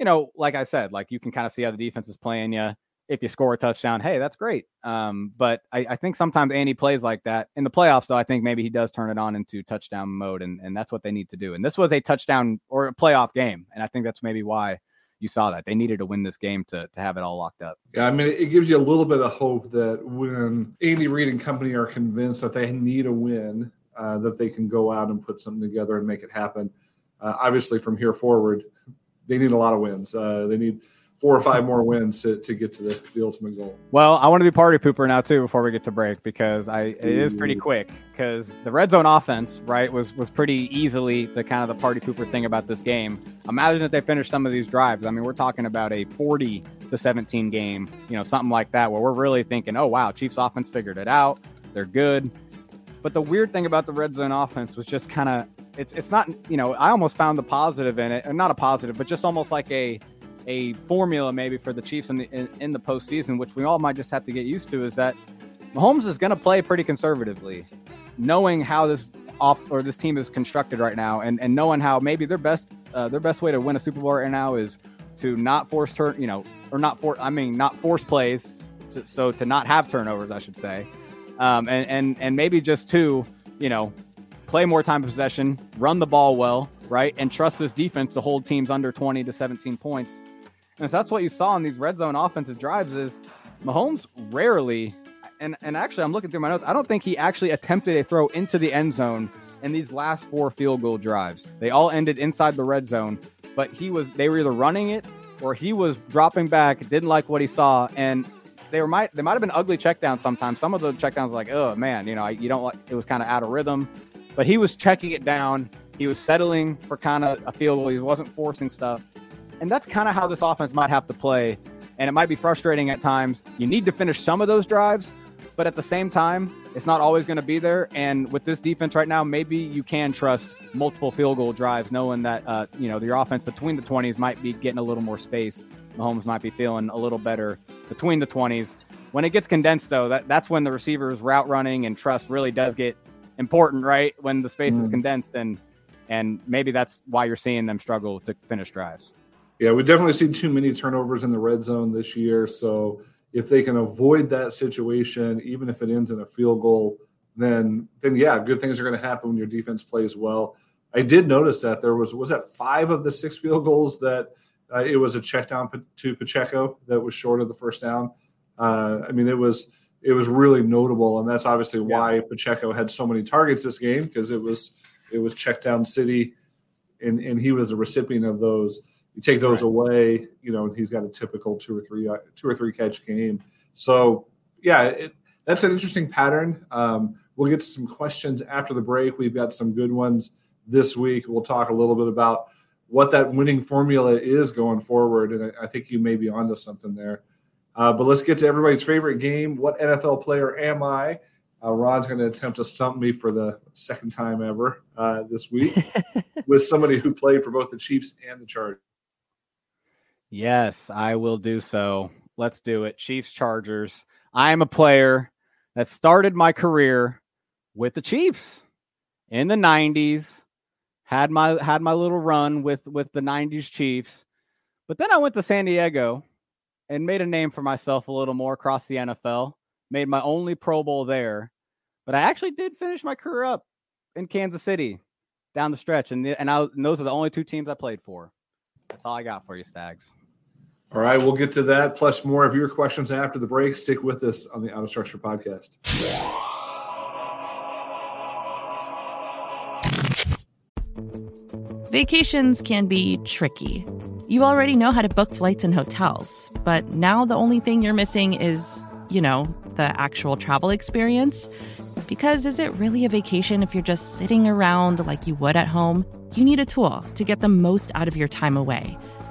you know, like I said, like you can kind of see how the defense is playing you. If you score a touchdown, hey, that's great. Um, but I, I think sometimes Andy plays like that. In the playoffs, though, I think maybe he does turn it on into touchdown mode, and, and that's what they need to do. And this was a touchdown or a playoff game, and I think that's maybe why you saw that. They needed to win this game to, to have it all locked up. Yeah, I mean, it gives you a little bit of hope that when Andy Reid and company are convinced that they need a win, uh, that they can go out and put something together and make it happen. Uh, obviously, from here forward, they need a lot of wins. Uh, they need – four or five more wins to, to get to the, the ultimate goal. Well, I want to be party pooper now too before we get to break, because I it is pretty quick, because the red zone offense, right, was was pretty easily the kind of the party pooper thing about this game. Imagine that they finish some of these drives. I mean, we're talking about a forty to seventeen game, you know, something like that, where we're really thinking, oh wow, Chiefs offense figured it out. They're good. But the weird thing about the red zone offense was just kind of it's it's not, you know, I almost found the positive in it, and not a positive, but just almost like a a formula maybe for the Chiefs in the in, in the postseason, which we all might just have to get used to, is that Mahomes is going to play pretty conservatively, knowing how this off or this team is constructed right now, and and knowing how maybe their best uh, their best way to win a Super Bowl right now is to not force turn you know or not for I mean not force plays, to, so to not have turnovers, I should say, um, and and and maybe just to you know play more time of possession, run the ball well, right, and trust this defense to hold teams under twenty to seventeen points. And so that's what you saw in these red zone offensive drives is Mahomes rarely, and, and actually I'm looking through my notes, I don't think he actually attempted a throw into the end zone in these last four field goal drives. They all ended inside the red zone, but he was they were either running it or he was dropping back, didn't like what he saw, and they were might they might have been ugly checkdowns sometimes. Some of the checkdowns were like, oh man, you know, I, you don't like it was kind of out of rhythm, but he was checking it down. He was settling for kind of a field goal. He wasn't forcing stuff. And that's kind of how this offense might have to play. And it might be frustrating at times. You need to finish some of those drives, but at the same time, it's not always going to be there. And with this defense right now, maybe you can trust multiple field goal drives, knowing that, uh, you know, your offense between the twenties might be getting a little more space. Mahomes might be feeling a little better between the twenties. When it gets condensed, though, that, that's when the receiver's route running and trust really does get important, right? When the space mm. is condensed, and, and maybe that's why you're seeing them struggle to finish drives. Yeah, we've definitely seen too many turnovers in the red zone this year. So if they can avoid that situation, even if it ends in a field goal, then then yeah, good things are going to happen when your defense plays well. I did notice that there was was that five of the six field goals that uh, it was a check down to Pacheco that was short of the first down. Uh, I mean, it was it was really notable, and that's obviously why yeah. Pacheco had so many targets this game, because it was it was check down city, and and he was a recipient of those. You take those right. away, you know, and he's got a typical two or three, two or three catch game. So, yeah, it, that's an interesting pattern. Um, we'll get to some questions after the break. We've got some good ones this week. We'll talk a little bit about what that winning formula is going forward, and I, I think you may be onto something there. Uh, but let's get to everybody's favorite game. What N F L player am I? Uh, Ron's going to attempt to stump me for the second time ever uh, this week with somebody who played for both the Chiefs and the Chargers. Yes, I will do so. Let's do it. Chiefs, Chargers. I am a player that started my career with the Chiefs in the nineties. Had my had my little run with, with the nineties Chiefs. But then I went to San Diego and made a name for myself a little more across the N F L. Made my only Pro Bowl there. But I actually did finish my career up in Kansas City down the stretch. And, the, and, I, and those are the only two teams I played for. That's all I got for you, Stags. All right, we'll get to that, plus more of your questions after the break. Stick with us on the Out of Structure podcast. Vacations can be tricky. You already know how to book flights and hotels, but now the only thing you're missing is, you know, the actual travel experience. Because is it really a vacation if you're just sitting around like you would at home? You need a tool to get the most out of your time away.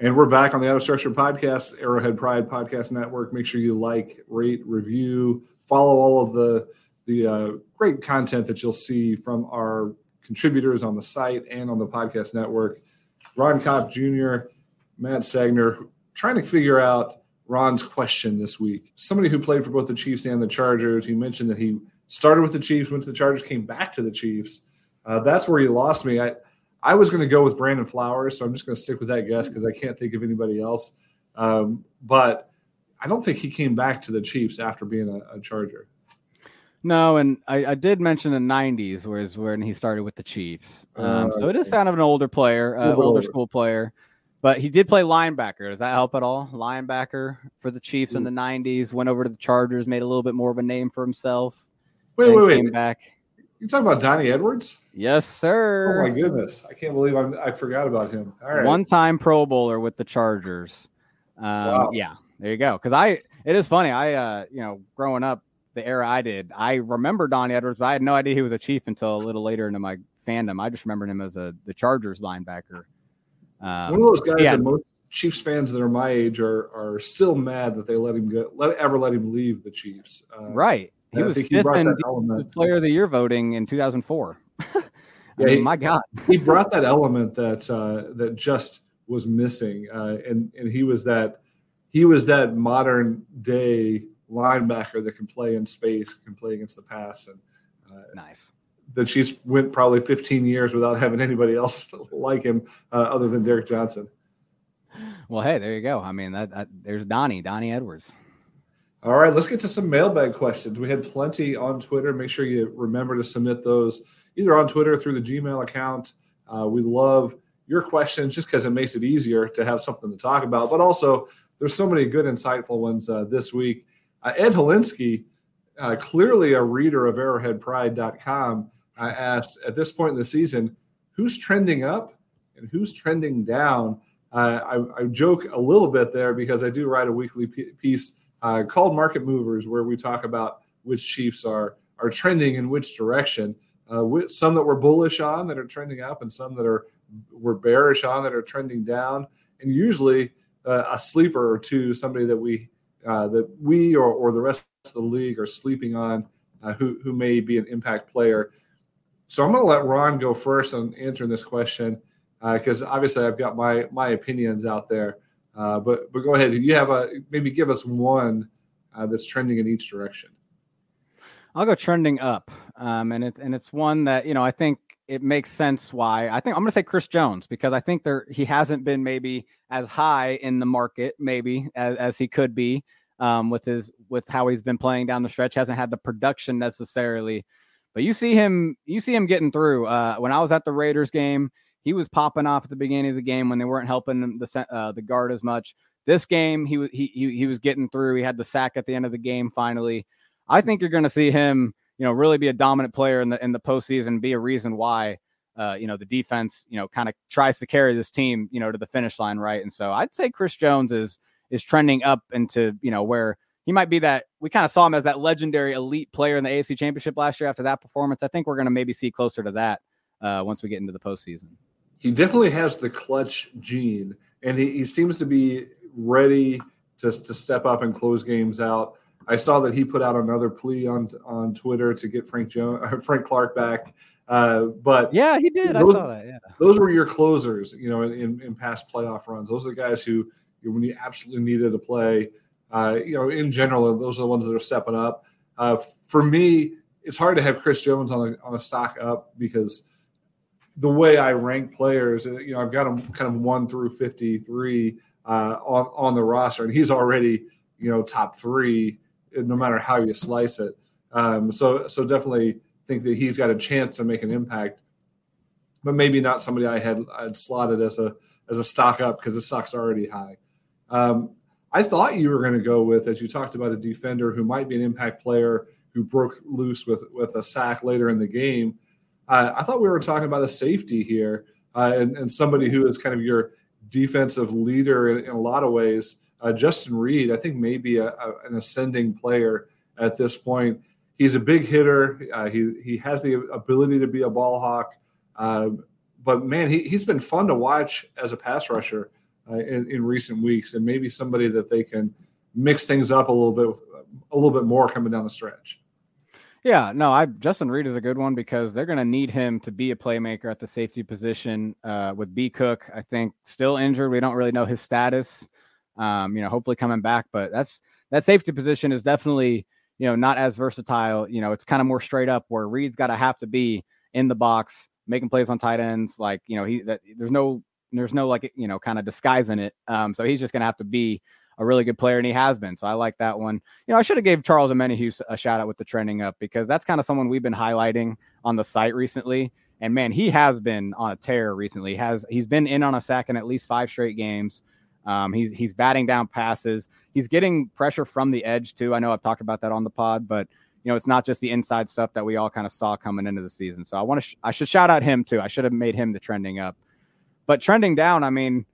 And we're back on the Out of Structure podcast, Arrowhead Pride Podcast Network. Make sure you like, rate, review, follow all of the the uh, great content that you'll see from our contributors on the site and on the podcast network. Ron Kopp Junior, Matt Sagner, trying to figure out Ron's question this week. Somebody who played for both the Chiefs and the Chargers. He mentioned that he started with the Chiefs, went to the Chargers, came back to the Chiefs. Uh, that's where he lost me. I I was going to go with Brandon Flowers, so I'm just going to stick with that guess because I can't think of anybody else. Um, but I don't think he came back to the Chiefs after being a, a Charger. No, and I, I did mention the nineties was when he started with the Chiefs. Um, uh, so it is kind of an older player, uh, older older. school player. But he did play linebacker. Does that help at all? Linebacker for the Chiefs Ooh. in the nineties, went over to the Chargers, made a little bit more of a name for himself. Wait, wait, came wait. back. You talking about Donnie Edwards? Yes, sir. Oh my goodness, I can't believe I'm, I forgot about him. All right, one-time Pro Bowler with the Chargers. Um, wow. Yeah, there you go. Because I, it is funny. I, uh, you know, growing up, the era I did, I remember Donnie Edwards, but I had no idea he was a Chief until a little later into my fandom. I just remembered him as a the Chargers linebacker. Um, One of those guys yeah. that most Chiefs fans that are my age are are still mad that they let him go, let ever let him leave the Chiefs. Uh, right. He and was fifth in player of the year voting in two thousand four. yeah, I mean, he, my God, he brought that element that uh, that just was missing, uh, and and he was that he was that modern day linebacker that can play in space, can play against the pass, and uh, nice. The Chiefs went probably fifteen years without having anybody else like him uh, other than Derek Johnson. Well, hey, there you go. I mean, that, that there's Donnie Donnie Edwards. All right, let's get to some mailbag questions. We had plenty on Twitter. Make sure you remember to submit those either on Twitter or through the Gmail account. Uh, we love your questions just because it makes it easier to have something to talk about. But also, there's so many good, insightful ones uh, this week. Uh, Ed Holinsky, uh, clearly a reader of arrowhead pride dot com, uh, asked, at this point in the season, who's trending up and who's trending down? Uh, I, I joke a little bit there because I do write a weekly p- piece Uh, called Market Movers, where we talk about which Chiefs are are trending in which direction. Uh, which, some that we're bullish on that are trending up, and some that are we're bearish on that are trending down. And usually uh, a sleeper or two, somebody that we uh, that we or, or the rest of the league are sleeping on, uh, who who may be an impact player. So I'm going to let Ron go first on answering this question because uh, obviously I've got my my opinions out there. Uh, but but go ahead. You have a maybe give us one uh, that's trending in each direction. I'll go trending up, um, and it and it's one that you know I think it makes sense why I think I'm going to say Chris Jones because I think there he hasn't been maybe as high in the market maybe as, as he could be um, with his with how he's been playing down the stretch hasn't had the production necessarily, but you see him you see him getting through. Uh, when I was at the Raiders game, he was popping off at the beginning of the game when they weren't helping the uh, the guard as much. This game, he was he, he he was getting through. He had the sack at the end of the game. Finally, I think you're going to see him, you know, really be a dominant player in the in the postseason, be a reason why, uh, you know, the defense, you know, kind of tries to carry this team, you know, to the finish line, right? And so I'd say Chris Jones is is trending up into you know where he might be that we kind of saw him as that legendary elite player in the A F C Championship last year. After that performance, I think we're going to maybe see closer to that. uh, once we get into the postseason. He definitely has the clutch gene, and he, he seems to be ready to, to step up and close games out. I saw that he put out another plea on on Twitter to get Frank Jones, Frank Clark back. Uh, but yeah, he did. Those, I saw that. Yeah, those were your closers, you know, in, in past playoff runs. Those are the guys who, when you absolutely needed to play, uh, you know, in general, those are the ones that are stepping up. Uh, for me, it's hard to have Chris Jones on a, on a stock up because the way I rank players, you know, I've got him kind of one through fifty-three uh, on on the roster, and he's already, you know, top three. No matter how you slice it. Um, so so definitely think that he's got a chance to make an impact, but maybe not somebody I had I'd slotted as a as a stock up because the stock's already high. Um, I thought you were going to go with, as you talked about, a defender who might be an impact player who broke loose with, with a sack later in the game. Uh, I thought we were talking about a safety here uh, and, and somebody who is kind of your defensive leader in, in a lot of ways. Uh, Justin Reid, I think maybe a, a, an ascending player at this point. He's a big hitter. Uh, he he has the ability to be a ball hawk. Uh, but, man, he, he's been fun to watch as a pass rusher uh, in, in recent weeks, and maybe somebody that they can mix things up a little bit a little bit more coming down the stretch. Yeah, no, I Justin Reid is a good one because they're going to need him to be a playmaker at the safety position uh, with B. Cook, I think, still injured. We don't really know his status. Um, you know, hopefully coming back, but that's, that safety position is definitely, you know, not as versatile. You know, it's kind of more straight up where Reid's got to have to be in the box, making plays on tight ends. Like, you know, he, that, there's no, there's no like, you know, kind of disguising it. Um, so he's just going to have to be a really good player, and he has been. So I like that one. You know, I should have gave Charles Omenihu a shout out with the trending up, because that's kind of someone we've been highlighting on the site recently. And man, he has been on a tear recently. He has, he's been in on a sack in at least five straight games. Um, he's, he's batting down passes. He's getting pressure from the edge too. I know I've talked about that on the pod, but you know, it's not just the inside stuff that we all kind of saw coming into the season. So I want to, sh- I should shout out him too. I should have made him the trending up, but trending down. I mean,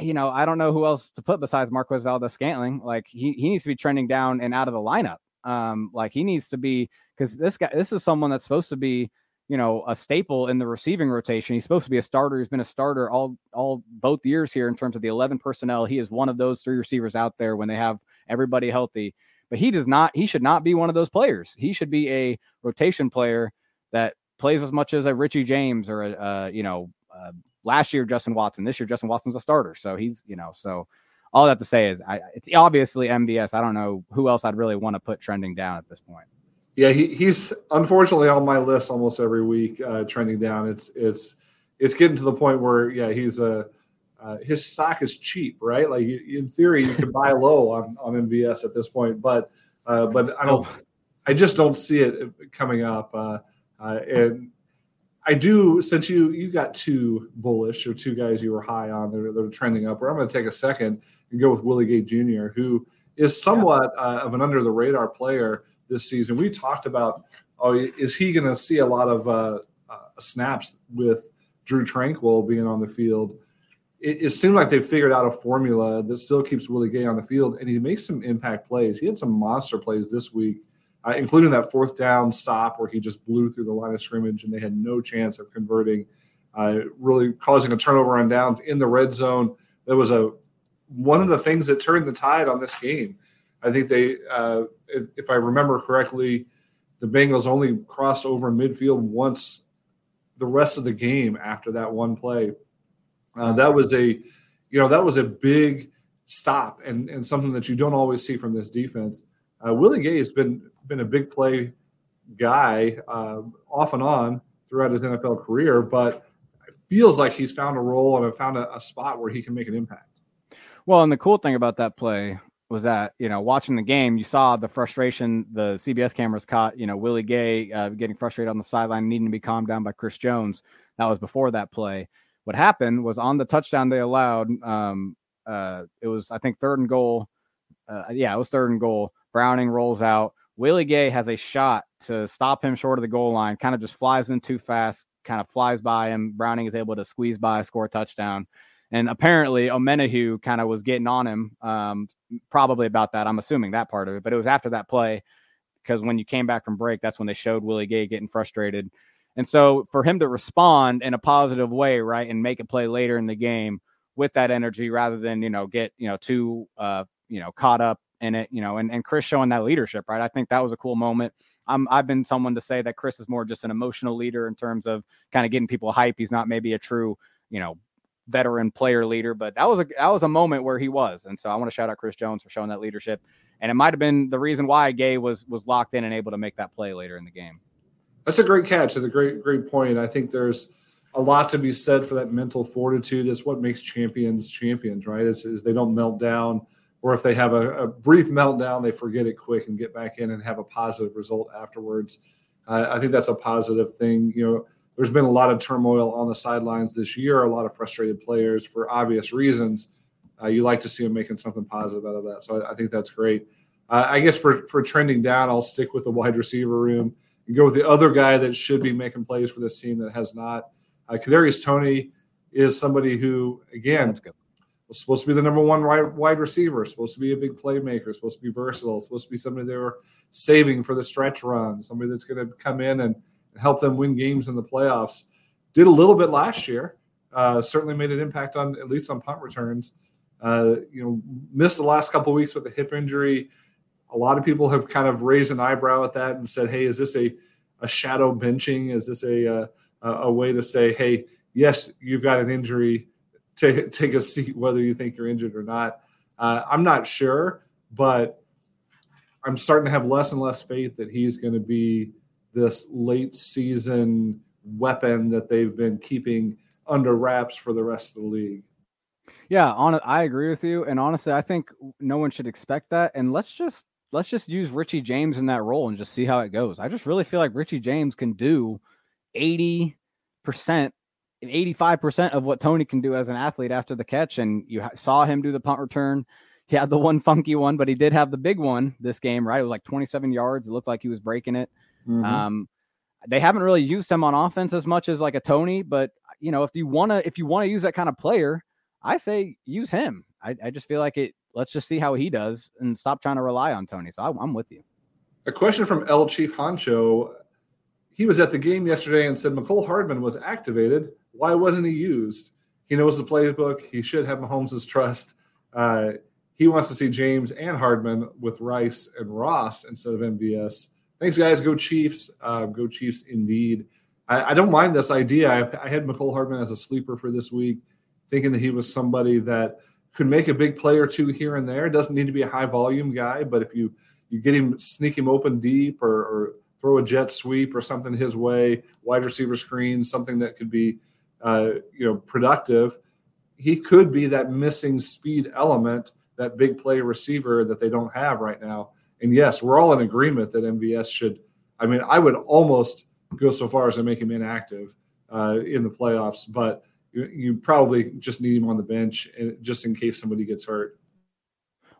you know, I don't know who else to put besides Marquez Valdes-Scantling. Like he, he needs to be trending down and out of the lineup. Um, like he needs to be, cause this guy, this is someone that's supposed to be, you know, a staple in the receiving rotation. He's supposed to be a starter. He's been a starter all, all both years here in terms of the eleven personnel. He is one of those three receivers out there when they have everybody healthy, but he does not, he should not be one of those players. He should be a rotation player that plays as much as a Richie James or a, uh, you know, uh, last year, Justin Watson. This year, Justin Watson's a starter. So he's, you know, so all I have to say is I, it's obviously M V S. I don't know who else I'd really want to put trending down at this point. Yeah, he, he's unfortunately on my list almost every week, uh, trending down. It's it's it's getting to the point where, yeah, he's a uh, his stock is cheap, right? Like you, in theory, you could buy low on, on M V S at this point, but uh, but I don't, I just don't see it coming up. Uh, uh, and I do, since you you got two bullish or two guys you were high on that are, that are trending up, where I'm going to take a second and go with Willie Gay Junior, who is somewhat yeah. uh, of an under the radar player this season. We talked about, oh, is he going to see a lot of uh, uh, snaps with Drew Tranquil being on the field? It, it seemed like they figured out a formula that still keeps Willie Gay on the field, and he makes some impact plays. He had some monster plays this week, uh, including that fourth down stop where he just blew through the line of scrimmage and they had no chance of converting, uh, really causing a turnover on downs in the red zone. That was a one of the things that turned the tide on this game. I think they, uh, if I remember correctly, the Bengals only crossed over midfield once the rest of the game after that one play. Uh, that was a, you know, that was a big stop and, and something that you don't always see from this defense. Uh, Willie Gay has been been a big play guy uh, off and on throughout his N F L career, but it feels like he's found a role and found a, a spot where he can make an impact. Well, and the cool thing about that play was that, you know, watching the game, you saw the frustration. The C B S cameras caught, you know, Willie Gay uh, getting frustrated on the sideline, needing to be calmed down by Chris Jones. That was before that play. What happened was on the touchdown they allowed, um, uh, it was, I think, third and goal. Uh, yeah, it was third and goal. Browning rolls out. Willie Gay has a shot to stop him short of the goal line, kind of just flies in too fast, kind of flies by him. Browning is able to squeeze by, score a touchdown. And apparently Omenihu kind of was getting on him, um, probably about that. I'm assuming that part of it, but it was after that play because when you came back from break, that's when they showed Willie Gay getting frustrated. And so for him to respond in a positive way, right, and make a play later in the game with that energy rather than, you know, get, you know, too, uh, you know, caught up in it, you know, and, and Chris showing that leadership, right? I think that was a cool moment. I'm, I've been someone to say that Chris is more just an emotional leader in terms of kind of getting people hype. He's not maybe a true, you know, veteran player leader, but that was a, that was a moment where he was. And so I want to shout out Chris Jones for showing that leadership. And it might've been the reason why Gay was, was locked in and able to make that play later in the game. That's a great catch and a great, great point. I think there's a lot to be said for that mental fortitude. It's what makes champions champions, right? It's, is they don't melt down, or if they have a, a brief meltdown, they forget it quick and get back in and have a positive result afterwards. Uh, I think that's a positive thing. You know, there's been a lot of turmoil on the sidelines this year, a lot of frustrated players for obvious reasons. Uh, you like to see them making something positive out of that. So I, I think that's great. Uh, I guess for, for trending down, I'll stick with the wide receiver room. You go with the other guy that should be making plays for this team that has not. Uh, Kadarius Toney is somebody who, again, was supposed to be the number one wide receiver, supposed to be a big playmaker, supposed to be versatile, supposed to be somebody they were saving for the stretch run, somebody that's going to come in and help them win games in the playoffs. Did a little bit last year. Uh, certainly made an impact on, at least on punt returns. Uh, you know, missed the last couple of weeks with a hip injury. A lot of people have kind of raised an eyebrow at that and said, hey, is this a, a shadow benching? Is this a, a a way to say, hey, yes, you've got an injury. Take, take a seat whether you think you're injured or not. Uh, I'm not sure, but I'm starting to have less and less faith that he's going to be this late season weapon that they've been keeping under wraps for the rest of the league. Yeah, on, I agree with you. And honestly, I think no one should expect that. And let's just Let's just use Richie James in that role and just see how it goes. I just really feel like Richie James can do eighty percent and eighty-five percent of what Toney can do as an athlete after the catch. And you saw him do the punt return. He had the one funky one, but he did have the big one this game, right? It was like twenty-seven yards. It looked like he was breaking it. Mm-hmm. Um, they haven't really used him on offense as much as like a Toney, but you know, if you want to, if you want to use that kind of player, I say use him. I, I just feel like it, let's just see how he does and stop trying to rely on Toney. So I, I'm with you. A question from El Chief Honcho. He was at the game yesterday and said McCole Hardman was activated. Why wasn't he used? He knows the playbook. He should have Mahomes' trust. Uh, he wants to see James and Hardman with Rice and Ross instead of M V S. Thanks, guys. Go Chiefs. Uh, go Chiefs indeed. I, I don't mind this idea. I, I had McCole Hardman as a sleeper for this week, thinking that he was somebody that could make a big play or two here and there. Doesn't need to be a high volume guy, but if you, you get him, sneak him open deep or, or throw a jet sweep or something his way, wide receiver screen, something that could be, uh, you know, productive. He could be that missing speed element, that big play receiver that they don't have right now. And yes, we're all in agreement that M V S should, I mean, I would almost go so far as to make him inactive uh, in the playoffs, but you probably just need him on the bench just in case somebody gets hurt.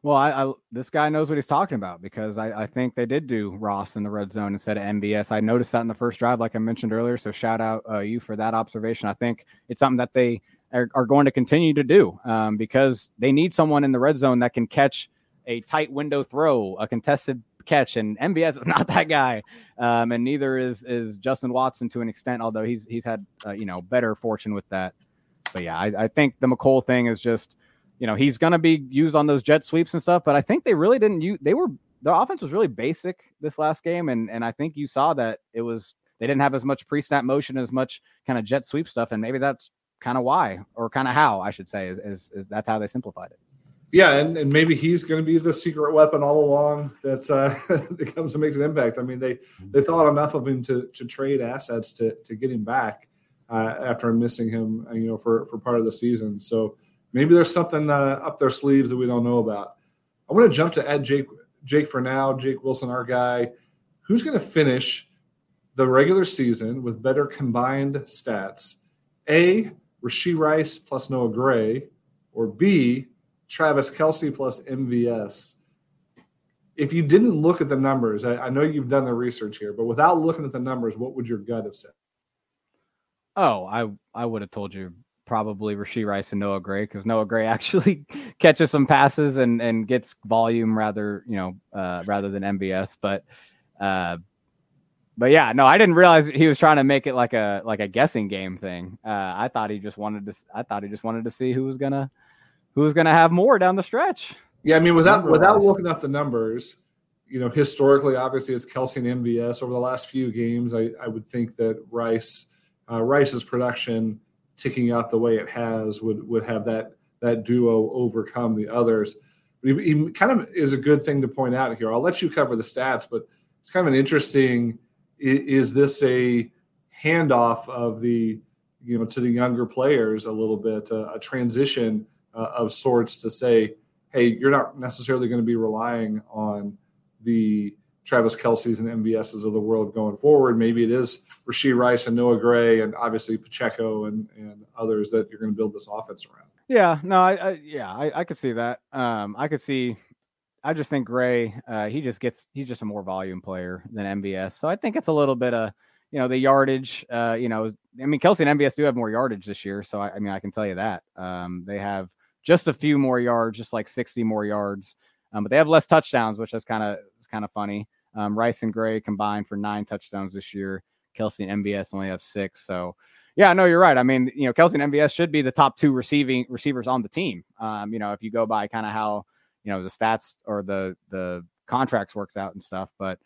Well, I, I this guy knows what he's talking about because I, I think they did do Ross in the red zone instead of M B S. I noticed that in the first drive, like I mentioned earlier. So shout out uh, you for that observation. I think it's something that they are, are going to continue to do um, because they need someone in the red zone that can catch a tight window throw, a contested catch, and M B S is not that guy, um, and neither is is Justin Watson to an extent, although he's he's had uh, you know better fortune with that. But yeah, I, I think the McCole thing is just, you know, he's going to be used on those jet sweeps and stuff, but I think they really didn't use, they were, their offense was really basic this last game. And, and I think you saw that it was, they didn't have as much pre-snap motion, as much kind of jet sweep stuff. And maybe that's kind of why, or kind of how I should say is, is, is that's how they simplified it. Yeah. And, and maybe he's going to be the secret weapon all along that, uh, that comes and makes an impact. I mean, they, they thought enough of him to, to trade assets to, to get him back. Uh, after missing him, you know, for, for part of the season. So maybe there's something uh, up their sleeves that we don't know about. I want to jump to add Jake, Jake for now, Jake Wilson, our guy, who's going to finish the regular season with better combined stats. A, Rashee Rice plus Noah Gray, or B, Travis Kelce plus M V S. If you didn't look at the numbers, I, I know you've done the research here, but without looking at the numbers, what would your gut have said? Oh, I, I would have told you probably Rashee Rice and Noah Gray because Noah Gray actually catches some passes and, and gets volume rather, you know, uh, rather than M B S. But uh, But yeah, no, I didn't realize he was trying to make it like a like a guessing game thing. Uh, I thought he just wanted to. I thought he just wanted to see who was gonna who was gonna have more down the stretch. Yeah, I mean, without Number without wise. looking up the numbers, you know, historically, obviously, it's Kelce and M V S over the last few games. I, I would think that Rice uh, Rice's production ticking out the way it has would would have that that duo overcome the others. But he, he kind of is a good thing to point out here. I'll let you cover the stats, but it's kind of an interesting. Is this a handoff of the, you know, to the younger players a little bit, uh, a transition uh, of sorts to say, hey, you're not necessarily going to be relying on the Travis Kelce's and M V S's of the world going forward. Maybe it is Rashee Rice and Noah Gray and obviously Pacheco and, and others that you're going to build this offense around. Yeah, no, I, I yeah, I, I could see that. Um, I could see. I just think Gray, uh, he just gets, he's just a more volume player than M V S. So I think it's a little bit of, you know, the yardage, uh, you know, I mean, Kelce and M V S do have more yardage this year. So, I, I mean, I can tell you that um, they have just a few more yards, just like sixty more yards, um, but they have less touchdowns, which is kind of, it's kind of funny. Um, Rice and Gray combined for nine touchdowns this year. Kelce and M V S only have six. So yeah, no, you're right. I mean, you know, Kelce and M V S should be the top two receiving receivers on the team. Um, you know, if you go by kind of how, you know, the stats or the, the contracts works out and stuff. But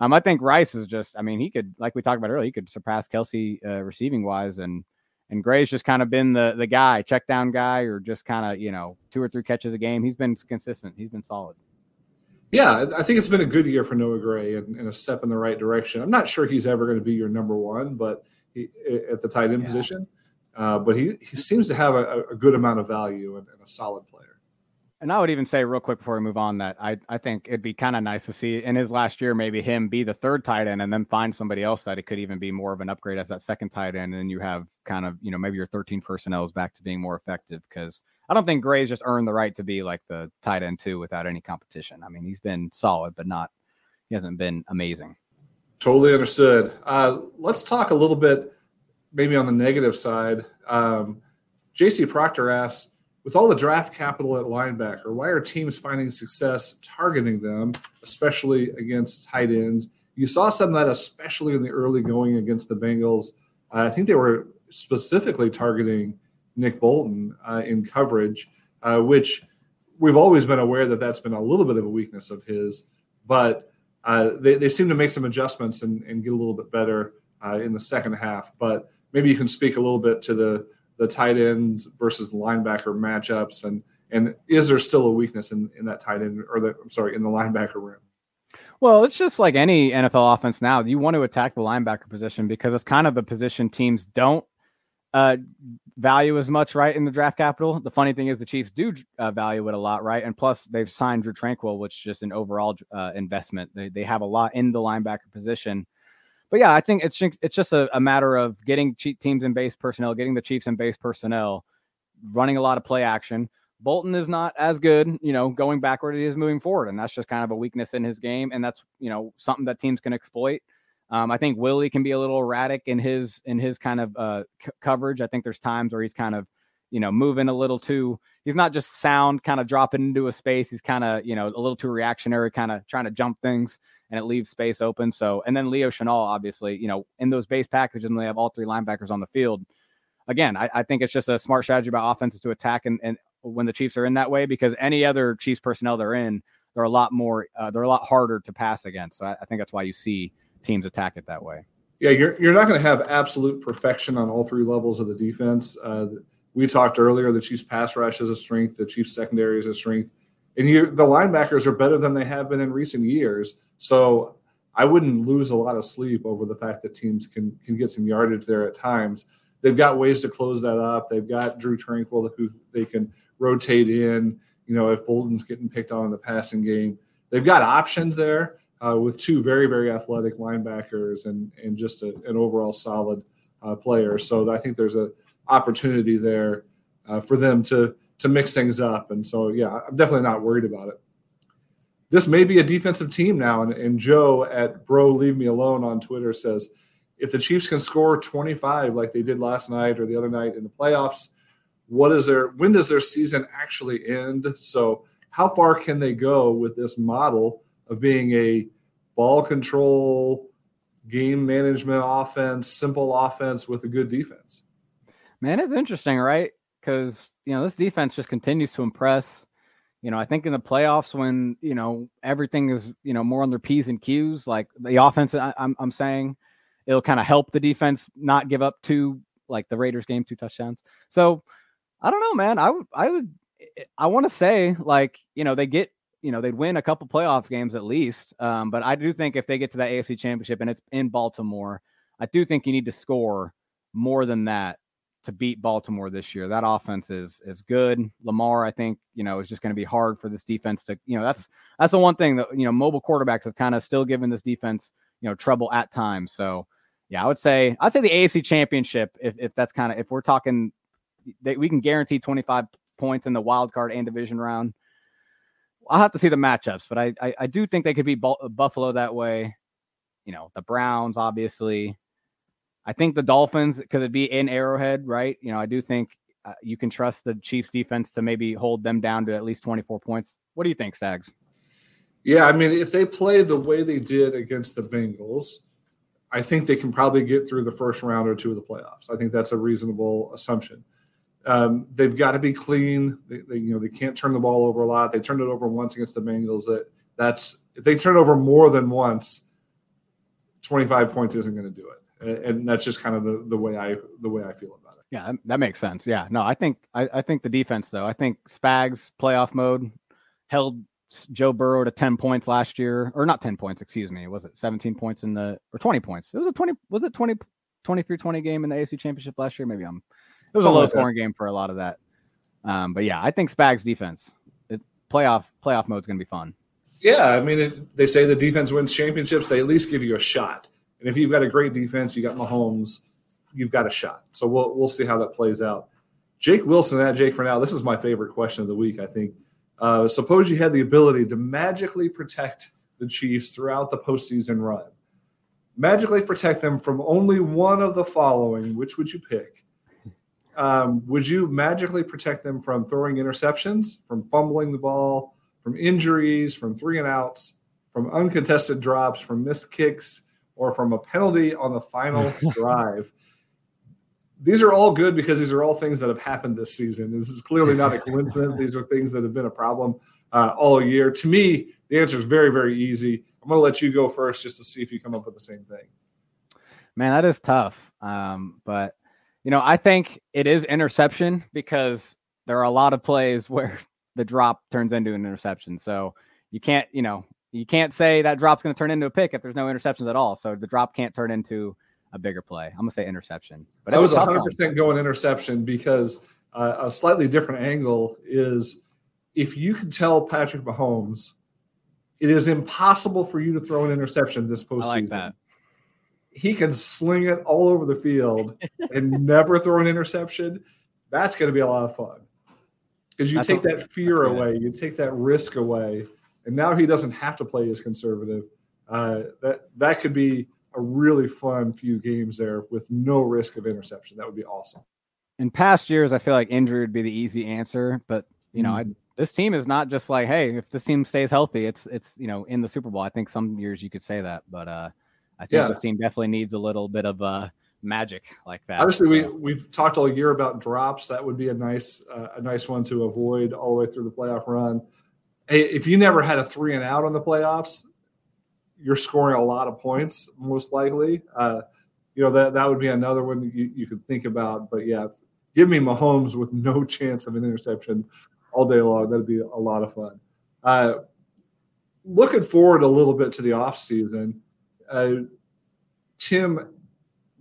um, I think Rice is just, I mean, he could, like we talked about earlier, he could surpass Kelce uh, receiving wise. And, and Gray's just kind of been the the guy, check down guy, or just kind of, you know, two or three catches a game. He's been consistent. He's been solid. Yeah. I think it's been a good year for Noah Gray and, and a step in the right direction. I'm not sure he's ever going to be your number one, but he, at the tight end yeah. position, uh, but he, he seems to have a, a good amount of value and, and a solid player. And I would even say real quick before we move on that I, I think it'd be kind of nice to see in his last year, maybe him be the third tight end and then find somebody else that it could even be more of an upgrade as that second tight end. And then you have kind of, you know, maybe your thirteen personnel is back to being more effective, because I don't think Gray's just earned the right to be like the tight end too without any competition. I mean, he's been solid, but not, he hasn't been amazing. Totally understood. Uh, let's talk a little bit, maybe on the negative side. Um, J C Proctor asks, with all the draft capital at linebacker, why are teams finding success targeting them, especially against tight ends? You saw some of that, especially in the early going against the Bengals. Uh, I think they were specifically targeting Nick Bolton uh, in coverage, uh, which we've always been aware that that's been a little bit of a weakness of his, but uh, they, they seem to make some adjustments and, and get a little bit better uh, in the second half. But maybe you can speak a little bit to the the tight end versus linebacker matchups, and and is there still a weakness in, in that tight end or the I'm sorry in the linebacker room? Well, it's just like any N F L offense now. You want to attack the linebacker position because it's kind of the position teams don't uh, value as much, right, in the draft capital. The funny thing is the Chiefs do uh, value it a lot, right, and plus they've signed Drew Tranquil, which is just an overall uh, investment. They they have a lot in the linebacker position. But yeah, I think it's it's just a, a matter of getting teams in base personnel, getting the Chiefs in base personnel, running a lot of play action. Bolton is not as good, you know, going backward as he is moving forward, and that's just kind of a weakness in his game, and that's, you know, something that teams can exploit. Um, I think Willie can be a little erratic in his in his kind of uh, c- coverage. I think there's times where he's kind of, you know, moving a little too. He's not just sound, kind of dropping into a space. He's kind of, you know, a little too reactionary, kind of trying to jump things, and it leaves space open. So, and then Leo Chenal, obviously, you know, in those base packages, and they have all three linebackers on the field. Again, I, I think it's just a smart strategy by offenses to attack. And, and when the Chiefs are in that way, because any other Chiefs personnel they're in, they're a lot more, uh, they're a lot harder to pass against. So I, I think that's why you see teams attack it that way. Yeah. You're, you're not going to have absolute perfection on all three levels of the defense. Uh, we talked earlier, the Chiefs pass rush is a strength. The Chiefs secondary is a strength. And you, the linebackers are better than they have been in recent years. So I wouldn't lose a lot of sleep over the fact that teams can can get some yardage there at times. They've got ways to close that up. They've got Drew Tranquil who they can rotate in. You know, if Bolden's getting picked on in the passing game, they've got options there uh, with two very, very athletic linebackers and and just a, an overall solid uh, player. So I think there's an opportunity there uh, for them to to mix things up. And so, yeah, I'm definitely not worried about it. This may be a defensive team now. And, and Joe at Bro Leave Me Alone on Twitter says, if the Chiefs can score twenty-five like they did last night or the other night in the playoffs, what is their, when does their season actually end? So how far can they go with this model of being a ball control, game management offense, simple offense with a good defense. Man, it's interesting, right? Because, you know, this defense just continues to impress. You know, I think in the playoffs when, you know, everything is, you know, more on their P's and Q's, like the offense, I, I'm, I'm saying it'll kind of help the defense not give up two, like the Raiders game, two touchdowns. So I don't know, man, I would, I would, I want to say like, you know, they get, you know, they'd win a couple playoff games at least. Um, but I do think if they get to that A F C championship and it's in Baltimore, I do think you need to score more than that to beat Baltimore this year. That offense is is good. Lamar, I think, you know, is just going to be hard for this defense to, you know, that's that's the one thing that, you know, mobile quarterbacks have kind of still given this defense, you know, trouble at times. So, yeah, I would say I'd say the A F C championship, if if that's kind of, if we're talking, they, we can guarantee twenty-five points in the wild card and division round. I'll have to see the matchups, but I I, I do think they could beat Buffalo that way. You know, the Browns, obviously. I think the Dolphins, because it'd be in Arrowhead, right? You know, I do think uh, you can trust the Chiefs defense to maybe hold them down to at least twenty-four points. What do you think, Sags? Yeah, I mean, if they play the way they did against the Bengals, I think they can probably get through the first round or two of the playoffs. I think that's a reasonable assumption. Um, they've got to be clean. They, they, you know, they can't turn the ball over a lot. They turned it over once against the Bengals. That that's if they turn it over more than once, twenty-five points isn't going to do it. And that's just kind of the, the way I the way I feel about it. Yeah, that makes sense. Yeah, no, I think I, I think the defense though. I think Spags playoff mode held Joe Burrow to ten points last year, or not ten points. Excuse me, was it seventeen points in the or twenty points? It was a twenty. Was it twenty twenty-three twenty game in the A F C Championship last year? Maybe I'm. It was Something a low scoring like game for a lot of that. Um, but yeah, I think Spags defense it, playoff playoff mode is going to be fun. Yeah, I mean, it, they say the defense wins championships. They at least give you a shot. And if you've got a great defense, you got Mahomes, you've got a shot. So we'll we'll see how that plays out. Jake Wilson at Jake for now. This is my favorite question of the week, I think. Uh, suppose you had the ability to magically protect the Chiefs throughout the postseason run. Magically protect them from only one of the following. Which would you pick? Um, would you magically protect them from throwing interceptions, from fumbling the ball, from injuries, from three and outs, from uncontested drops, from missed kicks, or from a penalty on the final drive? These are all good because these are all things that have happened this season. This is clearly not a coincidence. These are things that have been a problem uh, all year. To me, the answer is very, very easy. I'm going to let you go first just to see if you come up with the same thing. Man, that is tough. Um, but, you know, I think it is interception because there are a lot of plays where the drop turns into an interception. So you can't, you know, You can't say that drop's going to turn into a pick if there's no interceptions at all. So the drop can't turn into a bigger play. I'm going to say interception. But I was one hundred percent going interception because uh, a slightly different angle is if you can tell Patrick Mahomes it is impossible for you to throw an interception this postseason. I like that. He can sling it all over the field and never throw an interception. That's going to be a lot of fun because you that's take that fear away. You take that risk away. And now he doesn't have to play as conservative. Uh, that that could be a really fun few games there with no risk of interception. That would be awesome. In past years, I feel like injury would be the easy answer. But, you know, mm-hmm. I, this team is not just like, hey, if this team stays healthy, it's, it's you know, in the Super Bowl. I think some years you could say that. But uh, I think yeah. this team definitely needs a little bit of uh, magic like that. Obviously, we, we've talked all year about drops. That would be a nice uh, a nice one to avoid all the way through the playoff run. Hey, if you never had a three and out on the playoffs, you're scoring a lot of points, most likely. Uh, you know, that, that would be another one you, you could think about. But, yeah, give me Mahomes with no chance of an interception all day long. That would be a lot of fun. Uh, looking forward a little bit to the offseason, uh, Tim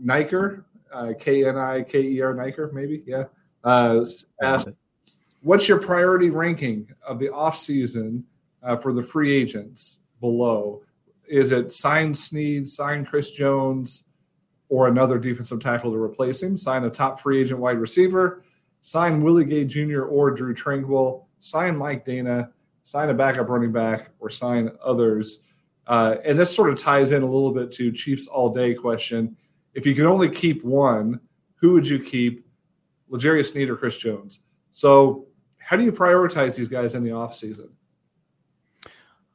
Niker, uh, K N I K E R Niker maybe, yeah, uh, asked, what's your priority ranking of the offseason uh, for the free agents below? Is it sign Sneed, sign Chris Jones, or another defensive tackle to replace him? Sign a top free agent wide receiver, sign Willie Gay Junior or Drew Tranquil, sign Mike Dana, sign a backup running back, or sign others. Uh, and this sort of ties in a little bit to Chiefs all-day question. If you could only keep one, who would you keep, L'Jarius Sneed or Chris Jones? So how do you prioritize these guys in the offseason?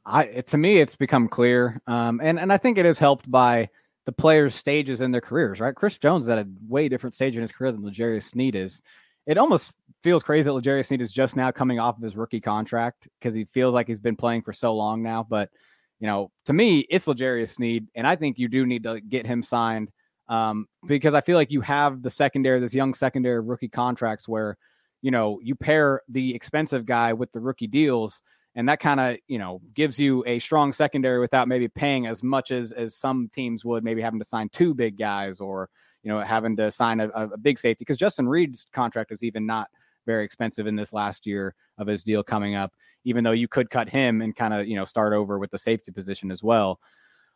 I, to me, it's become clear. Um, and, and I think it is helped by the players' stages in their careers, right? Chris Jones is at a way different stage in his career than L'Jarius Sneed is. It almost feels crazy that L'Jarius Sneed is just now coming off of his rookie contract because he feels like he's been playing for so long now. But, you know, to me, it's L'Jarius Sneed, and I think you do need to get him signed um, because I feel like you have the secondary, this young secondary of rookie contracts where, you know, you pair the expensive guy with the rookie deals, and that kind of, you know, gives you a strong secondary without maybe paying as much as, as some teams would, maybe having to sign two big guys or, you know, having to sign a, a big safety because Justin Reid's contract is even not very expensive in this last year of his deal coming up, even though you could cut him and kind of, you know, start over with the safety position as well.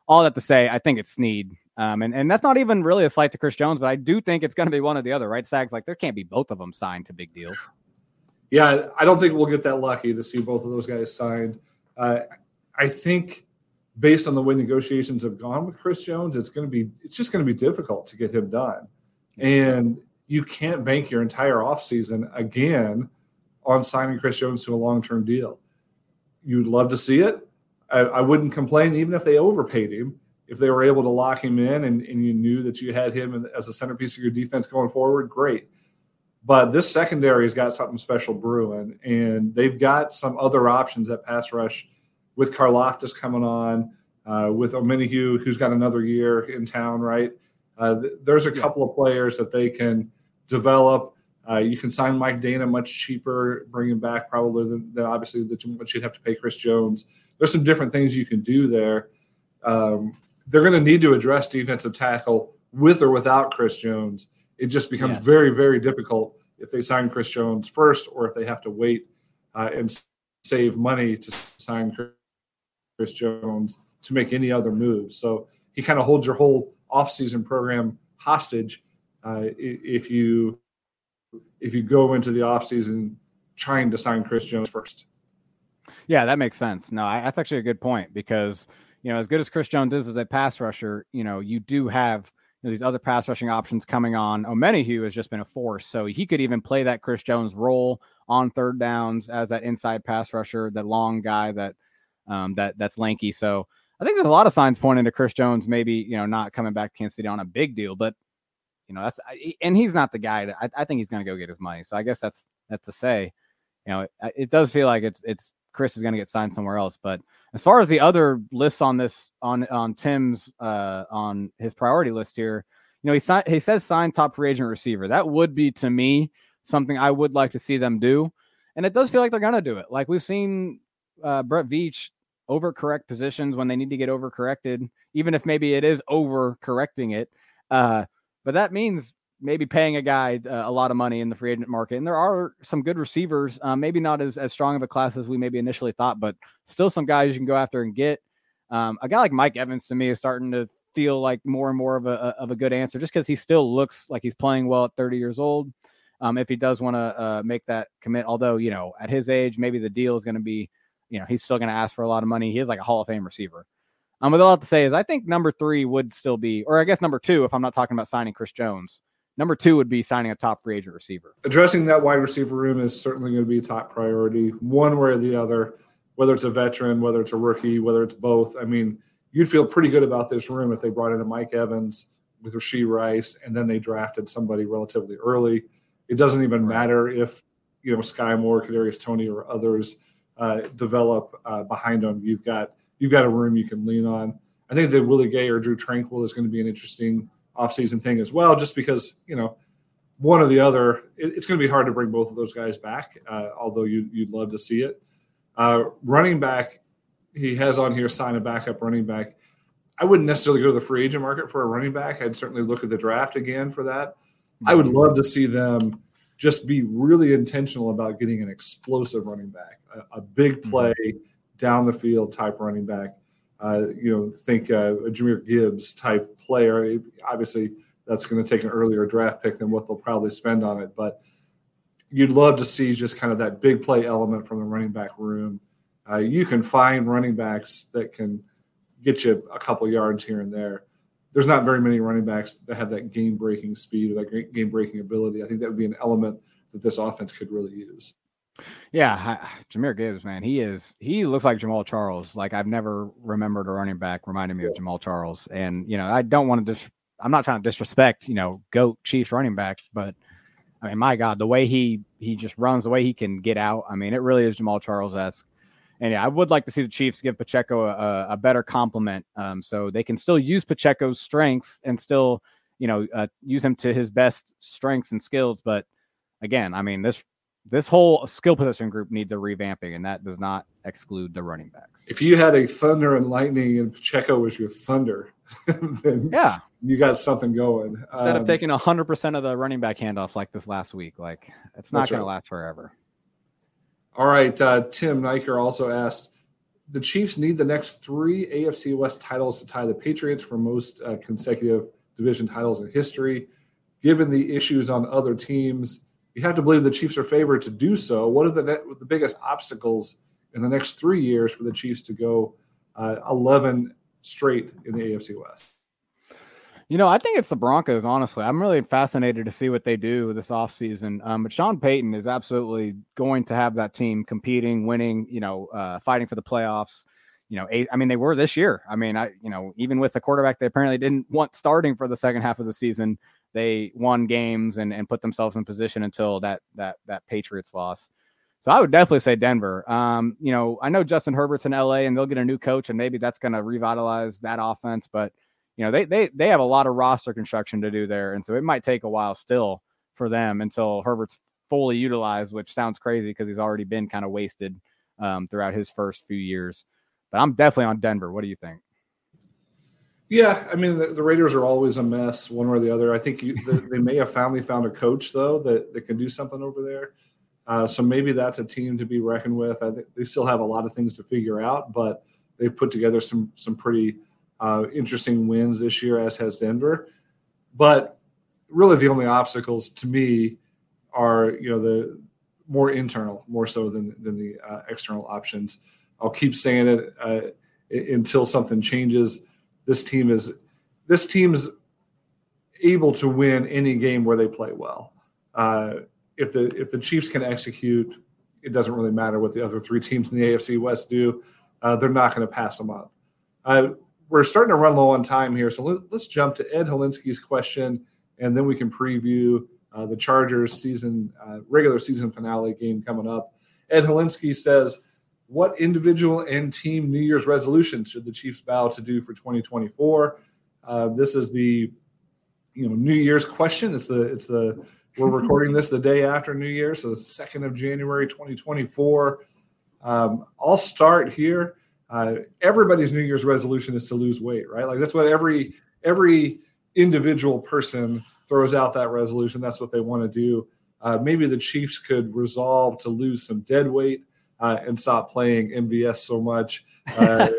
All that to say, I think it's Sneed. Um, and, and that's not even really a slight to Chris Jones, but I do think it's going to be one or the other, right? Sag's like, there can't be both of them signed to big deals. Yeah, I don't think we'll get that lucky to see both of those guys signed. Uh, I think based on the way negotiations have gone with Chris Jones, it's going to be it's just going to be difficult to get him done. And you can't bank your entire offseason again on signing Chris Jones to a long-term deal. You'd love to see it. I, I wouldn't complain even if they overpaid him. If they were able to lock him in and, and you knew that you had him as a centerpiece of your defense going forward, great. But this secondary has got something special brewing, and they've got some other options at pass rush with Karlaftis coming on, uh, with Omenihu, who's got another year in town, right? Uh, th- there's a couple of players that they can develop. Uh, you can sign Mike Dana much cheaper, bring him back probably than, than obviously the, what you'd have to pay Chris Jones. There's some different things you can do there. Um, they're going to need to address defensive tackle with or without Chris Jones. It just becomes yes. very, very difficult if they sign Chris Jones first or if they have to wait uh, and save money to sign Chris Jones to make any other moves. So he kind of holds your whole offseason program hostage uh, if you if you go into the offseason trying to sign Chris Jones first. Yeah, that makes sense. No, I, that's actually a good point because, you know, as good as Chris Jones is as a pass rusher, you know, you do have – these other pass rushing options coming on. Omenihu has just been a force. So he could even play that Chris Jones role on third downs as that inside pass rusher, that long guy that um, that that's lanky. So I think there's a lot of signs pointing to Chris Jones, maybe, you know, not coming back to Kansas City on a big deal, but you know, that's, and he's not the guy that I, I think he's going to go get his money. So I guess that's, that's to say, you know, it, it does feel like it's, it's Chris is going to get signed somewhere else. But as far as the other lists on this, on, on Tim's, uh, on his priority list here, you know, he si- he says sign top free agent receiver. That would be, to me, something I would like to see them do. And it does feel like they're going to do it. Like we've seen uh, Brett Veach overcorrect positions when they need to get overcorrected, even if maybe it is overcorrecting it. Uh, but that means maybe paying a guy uh, a lot of money in the free agent market. And there are some good receivers, uh, maybe not as, as strong of a class as we maybe initially thought, but still some guys you can go after and get. Um, a guy like Mike Evans to me is starting to feel like more and more of a, of a good answer just because he still looks like he's playing well at thirty years old. Um, if he does want to uh, make that commit, although, you know, at his age, maybe the deal is going to be, you know, he's still going to ask for a lot of money. He is like a Hall of Fame receiver. Um, what I'll have to say is I think number three would still be, or I guess number two, if I'm not talking about signing Chris Jones, number two would be signing a top free agent receiver. Addressing that wide receiver room is certainly going to be top priority, one way or the other, whether it's a veteran, whether it's a rookie, whether it's both. I mean, you'd feel pretty good about this room if they brought in a Mike Evans with Rashee Rice, and then they drafted somebody relatively early. It doesn't even right. matter if, you know, Sky Moore, Kadarius Toney, or others uh, develop uh, behind them. You've got you've got a room you can lean on. I think that Willie Gay or Drew Tranquil is going to be an interesting offseason thing as well, just because, you know, one or the other, it, it's going to be hard to bring both of those guys back, uh, although you, you'd love to see it. Uh, running back, he has on here, sign a backup running back. I wouldn't necessarily go to the free agent market for a running back. I'd certainly look at the draft again for that. I would love to see them just be really intentional about getting an explosive running back, a, a big play down the field type running back. Uh, you know, think uh, a Jahmyr Gibbs type player. Obviously, that's going to take an earlier draft pick than what they'll probably spend on it. But you'd love to see just kind of that big play element from the running back room. Uh, you can find running backs that can get you a couple yards here and there. There's not very many running backs that have that game-breaking speed or that game-breaking ability. I think that would be an element that this offense could really use. Yeah, I, Jahmyr Gibbs, man, he is, he looks like Jamal Charles. Like, I've never remembered a running back reminding me yeah. of Jamal Charles. And, you know, I don't want to dis- I'm not trying to disrespect, you know, GOAT Chiefs running back, but I mean, my God, the way he, he just runs, the way he can get out. I mean, it really is Jamal Charles-esque. And yeah, I would like to see the Chiefs give Pacheco a, a better compliment, um, so they can still use Pacheco's strengths and still, you know, uh, use him to his best strengths and skills. But again, I mean, this, this whole skill position group needs a revamping, and that does not exclude the running backs. If you had a thunder and lightning and Pacheco was your thunder, then yeah, you got something going. Instead um, of taking one hundred percent of the running back handoffs like this last week, like it's not going right. to last forever. All right, uh, Tim Niker also asked, the Chiefs need the next three A F C West titles to tie the Patriots for most uh, consecutive division titles in history. Given the issues on other teams, you have to believe the Chiefs are favored to do so. What are the net, the biggest obstacles in the next three years for the Chiefs to go uh, eleven straight in the A F C West? You know, I think it's the Broncos, honestly. I'm really fascinated to see what they do this offseason. Um, but Sean Payton is absolutely going to have that team competing, winning, you know, uh, fighting for the playoffs. You know, eight, I mean, they were this year. I mean, I, you know, even with the quarterback they apparently didn't want starting for the second half of the season, they won games and, and put themselves in position until that that that Patriots loss. So I would definitely say Denver. Um, you know, I know Justin Herbert's in L A and they'll get a new coach and maybe that's going to revitalize that offense. But, you know, they they they have a lot of roster construction to do there. And so it might take a while still for them until Herbert's fully utilized, which sounds crazy because he's already been kind of wasted um, throughout his first few years. But I'm definitely on Denver. What do you think? Yeah, I mean, the, the Raiders are always a mess one way or the other. I think you, the, they may have finally found a coach, though, that, that can do something over there. Uh, so maybe that's a team to be reckoned with. I think they still have a lot of things to figure out, but they've put together some some pretty – Uh, interesting wins this year, as has Denver. But really the only obstacles to me are, you know, the more internal, more so than, than the uh, external options. I'll keep saying it uh, until something changes. This team is this team's able to win any game where they play well. Uh, if the if the Chiefs can execute, it doesn't really matter what the other three teams in the A F C West do. Uh, they're not going to pass them up. Uh, We're starting to run low on time here, so let, let's jump to Ed Holinsky's question, and then we can preview uh, the Chargers' season uh, regular season finale game coming up. Ed Holinsky says, what individual and team New Year's resolution should the Chiefs vow to do for twenty twenty-four? Uh, this is the you know New Year's question. It's the it's the we're recording this the day after New Year, so the second of January twenty twenty-four. Um, I'll start here. Uh, everybody's New Year's resolution is to lose weight, right? Like that's what every every individual person throws out that resolution. That's what they want to do. Uh, maybe the Chiefs could resolve to lose some dead weight uh, and stop playing M V S so much uh,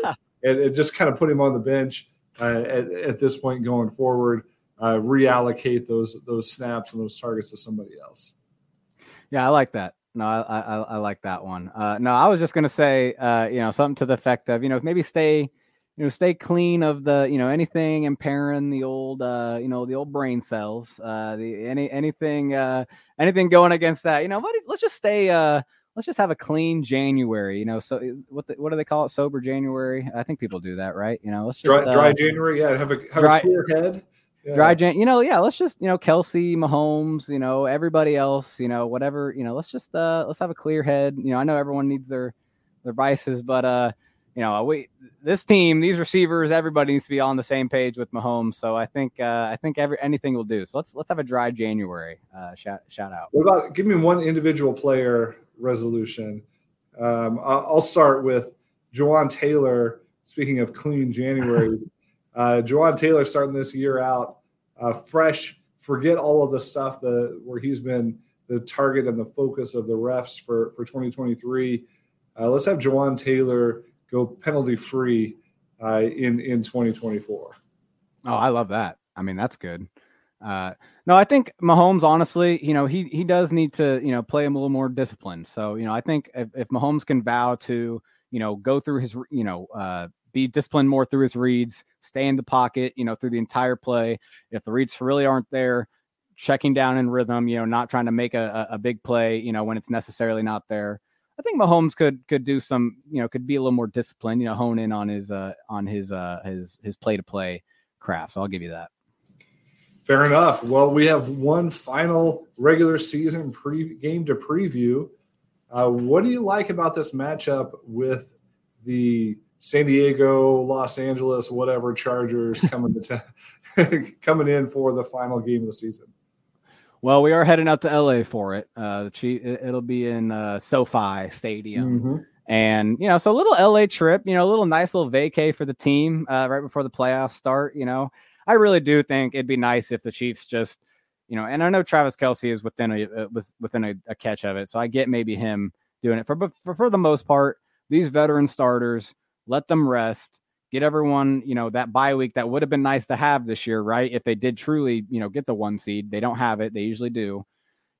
and, and just kind of put him on the bench uh, at, at this point going forward, uh, reallocate those those snaps and those targets to somebody else. Yeah, I like that. No, I, I I like that one. Uh, no, I was just gonna say, uh, you know, something to the effect of, you know, maybe stay, you know, stay clean of the, you know, anything impairing the old, uh, you know, the old brain cells. Uh, the any anything, uh, anything going against that. You know, what, let's just stay. Uh, let's just have a clean January. You know, so what the, what do they call it? Sober January. I think people do that, right? You know, let's just, dry, uh, dry January. Yeah, have a have dry, a clear head. Yeah. Dry Jan, you know, yeah, let's just, you know, Kelce, Mahomes, you know, everybody else, you know, whatever, you know, let's just, uh, let's have a clear head. You know, I know everyone needs their, their vices, but, uh, you know, we, this team, these receivers, everybody needs to be on the same page with Mahomes. So I think, uh, I think every, anything will do. So let's, let's have a dry January, uh, shout, shout out. What about, give me one individual player resolution. Um, I'll start with Jawaan Taylor. Speaking of clean January, Uh, Jawaan Taylor starting this year out uh, fresh. Forget all of the stuff that where he's been the target and the focus of the refs for, for twenty twenty-three. Uh, let's have Jawaan Taylor go penalty free uh, in in twenty twenty-four. Oh, I love that. I mean, that's good. Uh, no, I think Mahomes, honestly, you know, he he does need to you know play him a little more disciplined. So you know, I think if, if Mahomes can vow to you know go through his you know. Uh, be disciplined more through his reads, stay in the pocket, you know, through the entire play. If the reads really aren't there, checking down in rhythm, you know, not trying to make a, a big play, you know, when it's necessarily not there. I think Mahomes could could do some, you know, could be a little more disciplined, you know, hone in on his uh, on his uh, his his play to play crafts. So I'll give you that. Fair enough. Well, we have one final regular season pre- game to preview. Uh, what do you like about this matchup with the San Diego, Los Angeles, whatever Chargers coming to t- coming in for the final game of the season? Well, we are heading out to L A for it. Uh, it'll be in uh, SoFi Stadium. Mm-hmm. And, you know, so a little L A trip, you know, a little nice little vacay for the team uh, right before the playoffs start. You know, I really do think it'd be nice if the Chiefs just, you know, and I know Travis Kelce is within a, was within a, a catch of it. So I get maybe him doing it for, but for, for the most part, these veteran starters, let them rest. Get everyone, you know, that bye week that would have been nice to have this year, right? If they did truly, you know, get the one seed, they don't have it. They usually do.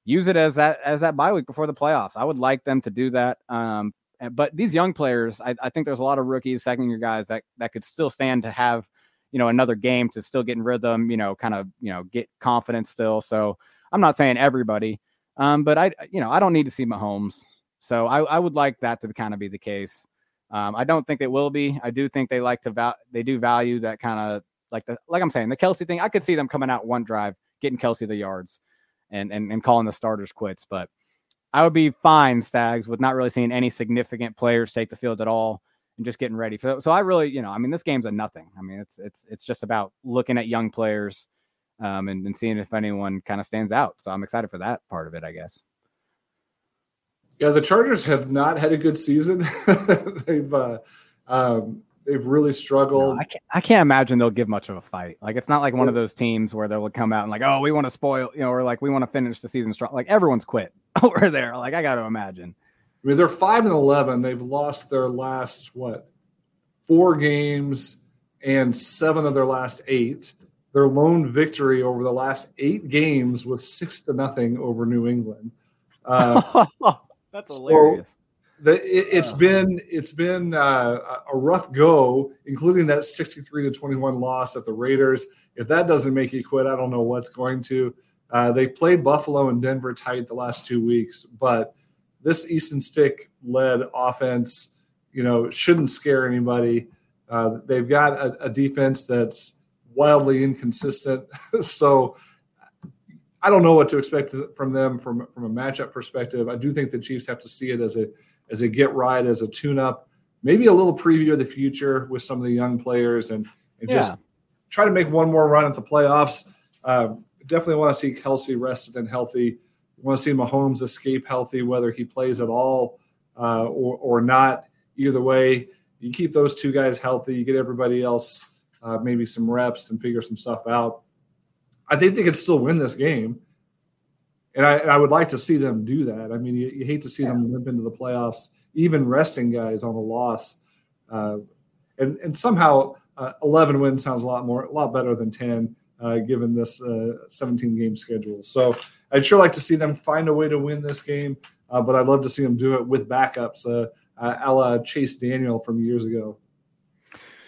Use it as that as that bye week before the playoffs. I would like them to do that. Um, but these young players, I, I think there's a lot of rookies, second year guys that that could still stand to have, you know, another game to still get in rhythm, you know, kind of, you know, get confidence still. So I'm not saying everybody, um, but I, you know, I don't need to see Mahomes. So I, I would like that to kind of be the case. Um, I don't think they will be. I do think they like to val- they do value that kind of like the like I'm saying the Kelce thing. I could see them coming out one drive, getting Kelce the yards, and and and calling the starters quits. But I would be fine, Stags, with not really seeing any significant players take the field at all and just getting ready for. So I really, you know, I mean, this game's a nothing. I mean, it's it's it's just about looking at young players um, and, and seeing if anyone kind of stands out. So I'm excited for that part of it, I guess. Yeah, the Chargers have not had a good season. they've uh, um, they've really struggled. No, I, can't, I can't imagine they'll give much of a fight. Like, it's not like one of those teams where they'll come out and like, oh, we want to spoil, you know, or like we want to finish the season strong. Like, everyone's quit over there. Like, I got to imagine. I mean, they're five and eleven. They've lost their last what four games and seven of their last eight. Their lone victory over the last eight games was six to nothing over New England. Uh, That's hilarious. So the, it, it's oh. been it's been uh, a rough go, including that sixty-three to twenty-one loss at the Raiders. If that doesn't make you quit, I don't know what's going to. Uh, they played Buffalo and Denver tight the last two weeks, but this Easton Stick-led offense, you know, shouldn't scare anybody. Uh, they've got a, a defense that's wildly inconsistent, so. I don't know what to expect from them from, from a matchup perspective. I do think the Chiefs have to see it as a as a get right, as a tune-up, maybe a little preview of the future with some of the young players and, and yeah. just try to make one more run at the playoffs. Uh, definitely want to see Kelce rested and healthy. Want to see Mahomes escape healthy, whether he plays at all uh, or, or not. Either way, you keep those two guys healthy. You get everybody else uh, maybe some reps and figure some stuff out. I think they could still win this game, and I, and I would like to see them do that. I mean, you, you hate to see yeah. them limp into the playoffs, even resting guys on a loss. Uh, and and somehow uh, eleven wins sounds a lot more, a lot better than ten, uh, given this uh, seventeen-game schedule. So I'd sure like to see them find a way to win this game, uh, but I'd love to see them do it with backups, uh, uh, a la Chase Daniel from years ago.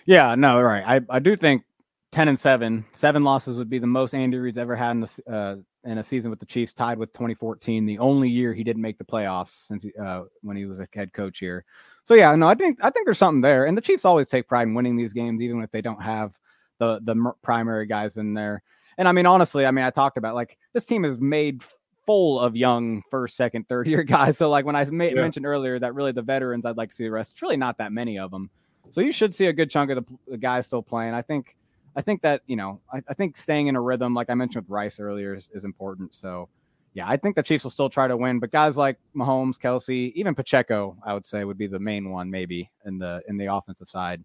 Yeah, no, right. I, I do think ten and seven, seven losses would be the most Andy Reid's ever had in a, uh, in a season with the Chiefs, tied with twenty fourteen, the only year he didn't make the playoffs since he, uh, when he was a head coach here. So yeah, no, I think I think there's something there, and the Chiefs always take pride in winning these games, even if they don't have the the primary guys in there. And I mean, honestly, I mean, I talked about like this team is made full of young first, second, third year guys. So like when I ma- yeah. mentioned earlier that really the veterans I'd like to see the rest, it's really not that many of them. So you should see a good chunk of the, the guys still playing. I think. I think that, you know, I, I think staying in a rhythm, like I mentioned with Rice earlier, is, is important. So, yeah, I think the Chiefs will still try to win. But guys like Mahomes, Kelce, even Pacheco, I would say, would be the main one maybe in the in the offensive side.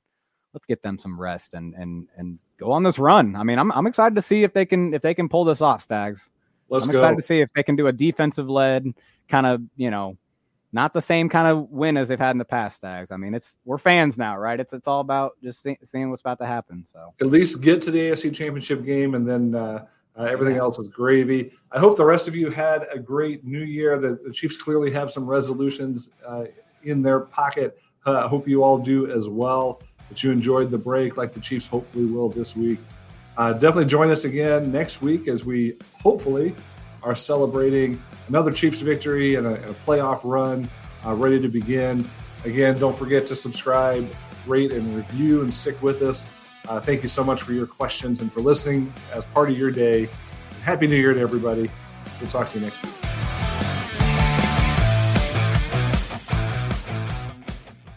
Let's get them some rest and and and go on this run. I mean, I'm I'm excited to see if they can if they can pull this off, Stags. Let's I'm go. excited to see if they can do a defensive-led kind of, you know, not the same kind of win as they've had in the past, Stags. I mean, it's we're fans now, right? It's it's all about just see, seeing what's about to happen. So at least get to the A F C Championship game, and then uh, uh, everything yeah. else is gravy. I hope the rest of you had a great New Year. The, the Chiefs clearly have some resolutions uh, in their pocket. Uh, I hope you all do as well. That you enjoyed the break, like the Chiefs hopefully will this week. Uh, definitely join us again next week as we hopefully are celebrating another Chiefs victory and a, and a playoff run uh, ready to begin. Again, don't forget to subscribe, rate, and review, and stick with us. Uh, thank you so much for your questions and for listening as part of your day. Happy New Year to everybody. We'll talk to you next week.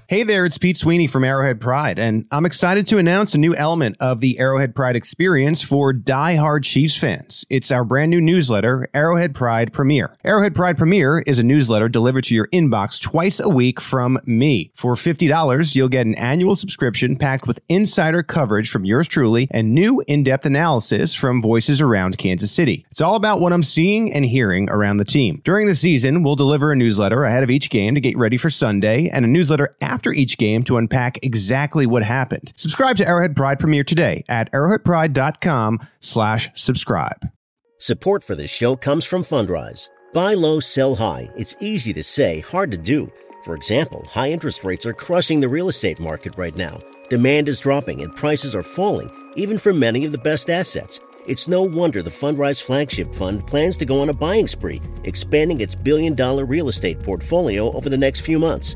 Hey there, it's Pete Sweeney from Arrowhead Pride, and I'm excited to announce a new element of the Arrowhead Pride experience for diehard Chiefs fans. It's our brand new newsletter, Arrowhead Pride Premier. Arrowhead Pride Premier is a newsletter delivered to your inbox twice a week from me. For fifty dollars, you'll get an annual subscription packed with insider coverage from yours truly and new in-depth analysis from voices around Kansas City. It's all about what I'm seeing and hearing around the team. During the season, we'll deliver a newsletter ahead of each game to get ready for Sunday, and a newsletter after After each game to unpack exactly what happened. Subscribe to Arrowhead Pride Premier today at arrowhead pride dot com slash subscribe. Support for this show comes from Fundrise. Buy low, sell high. It's easy to say, hard to do. For example, high interest rates are crushing the real estate market right now. Demand is dropping and prices are falling, even for many of the best assets. It's no wonder the Fundrise Flagship Fund plans to go on a buying spree, expanding its billion dollar real estate portfolio over the next few months.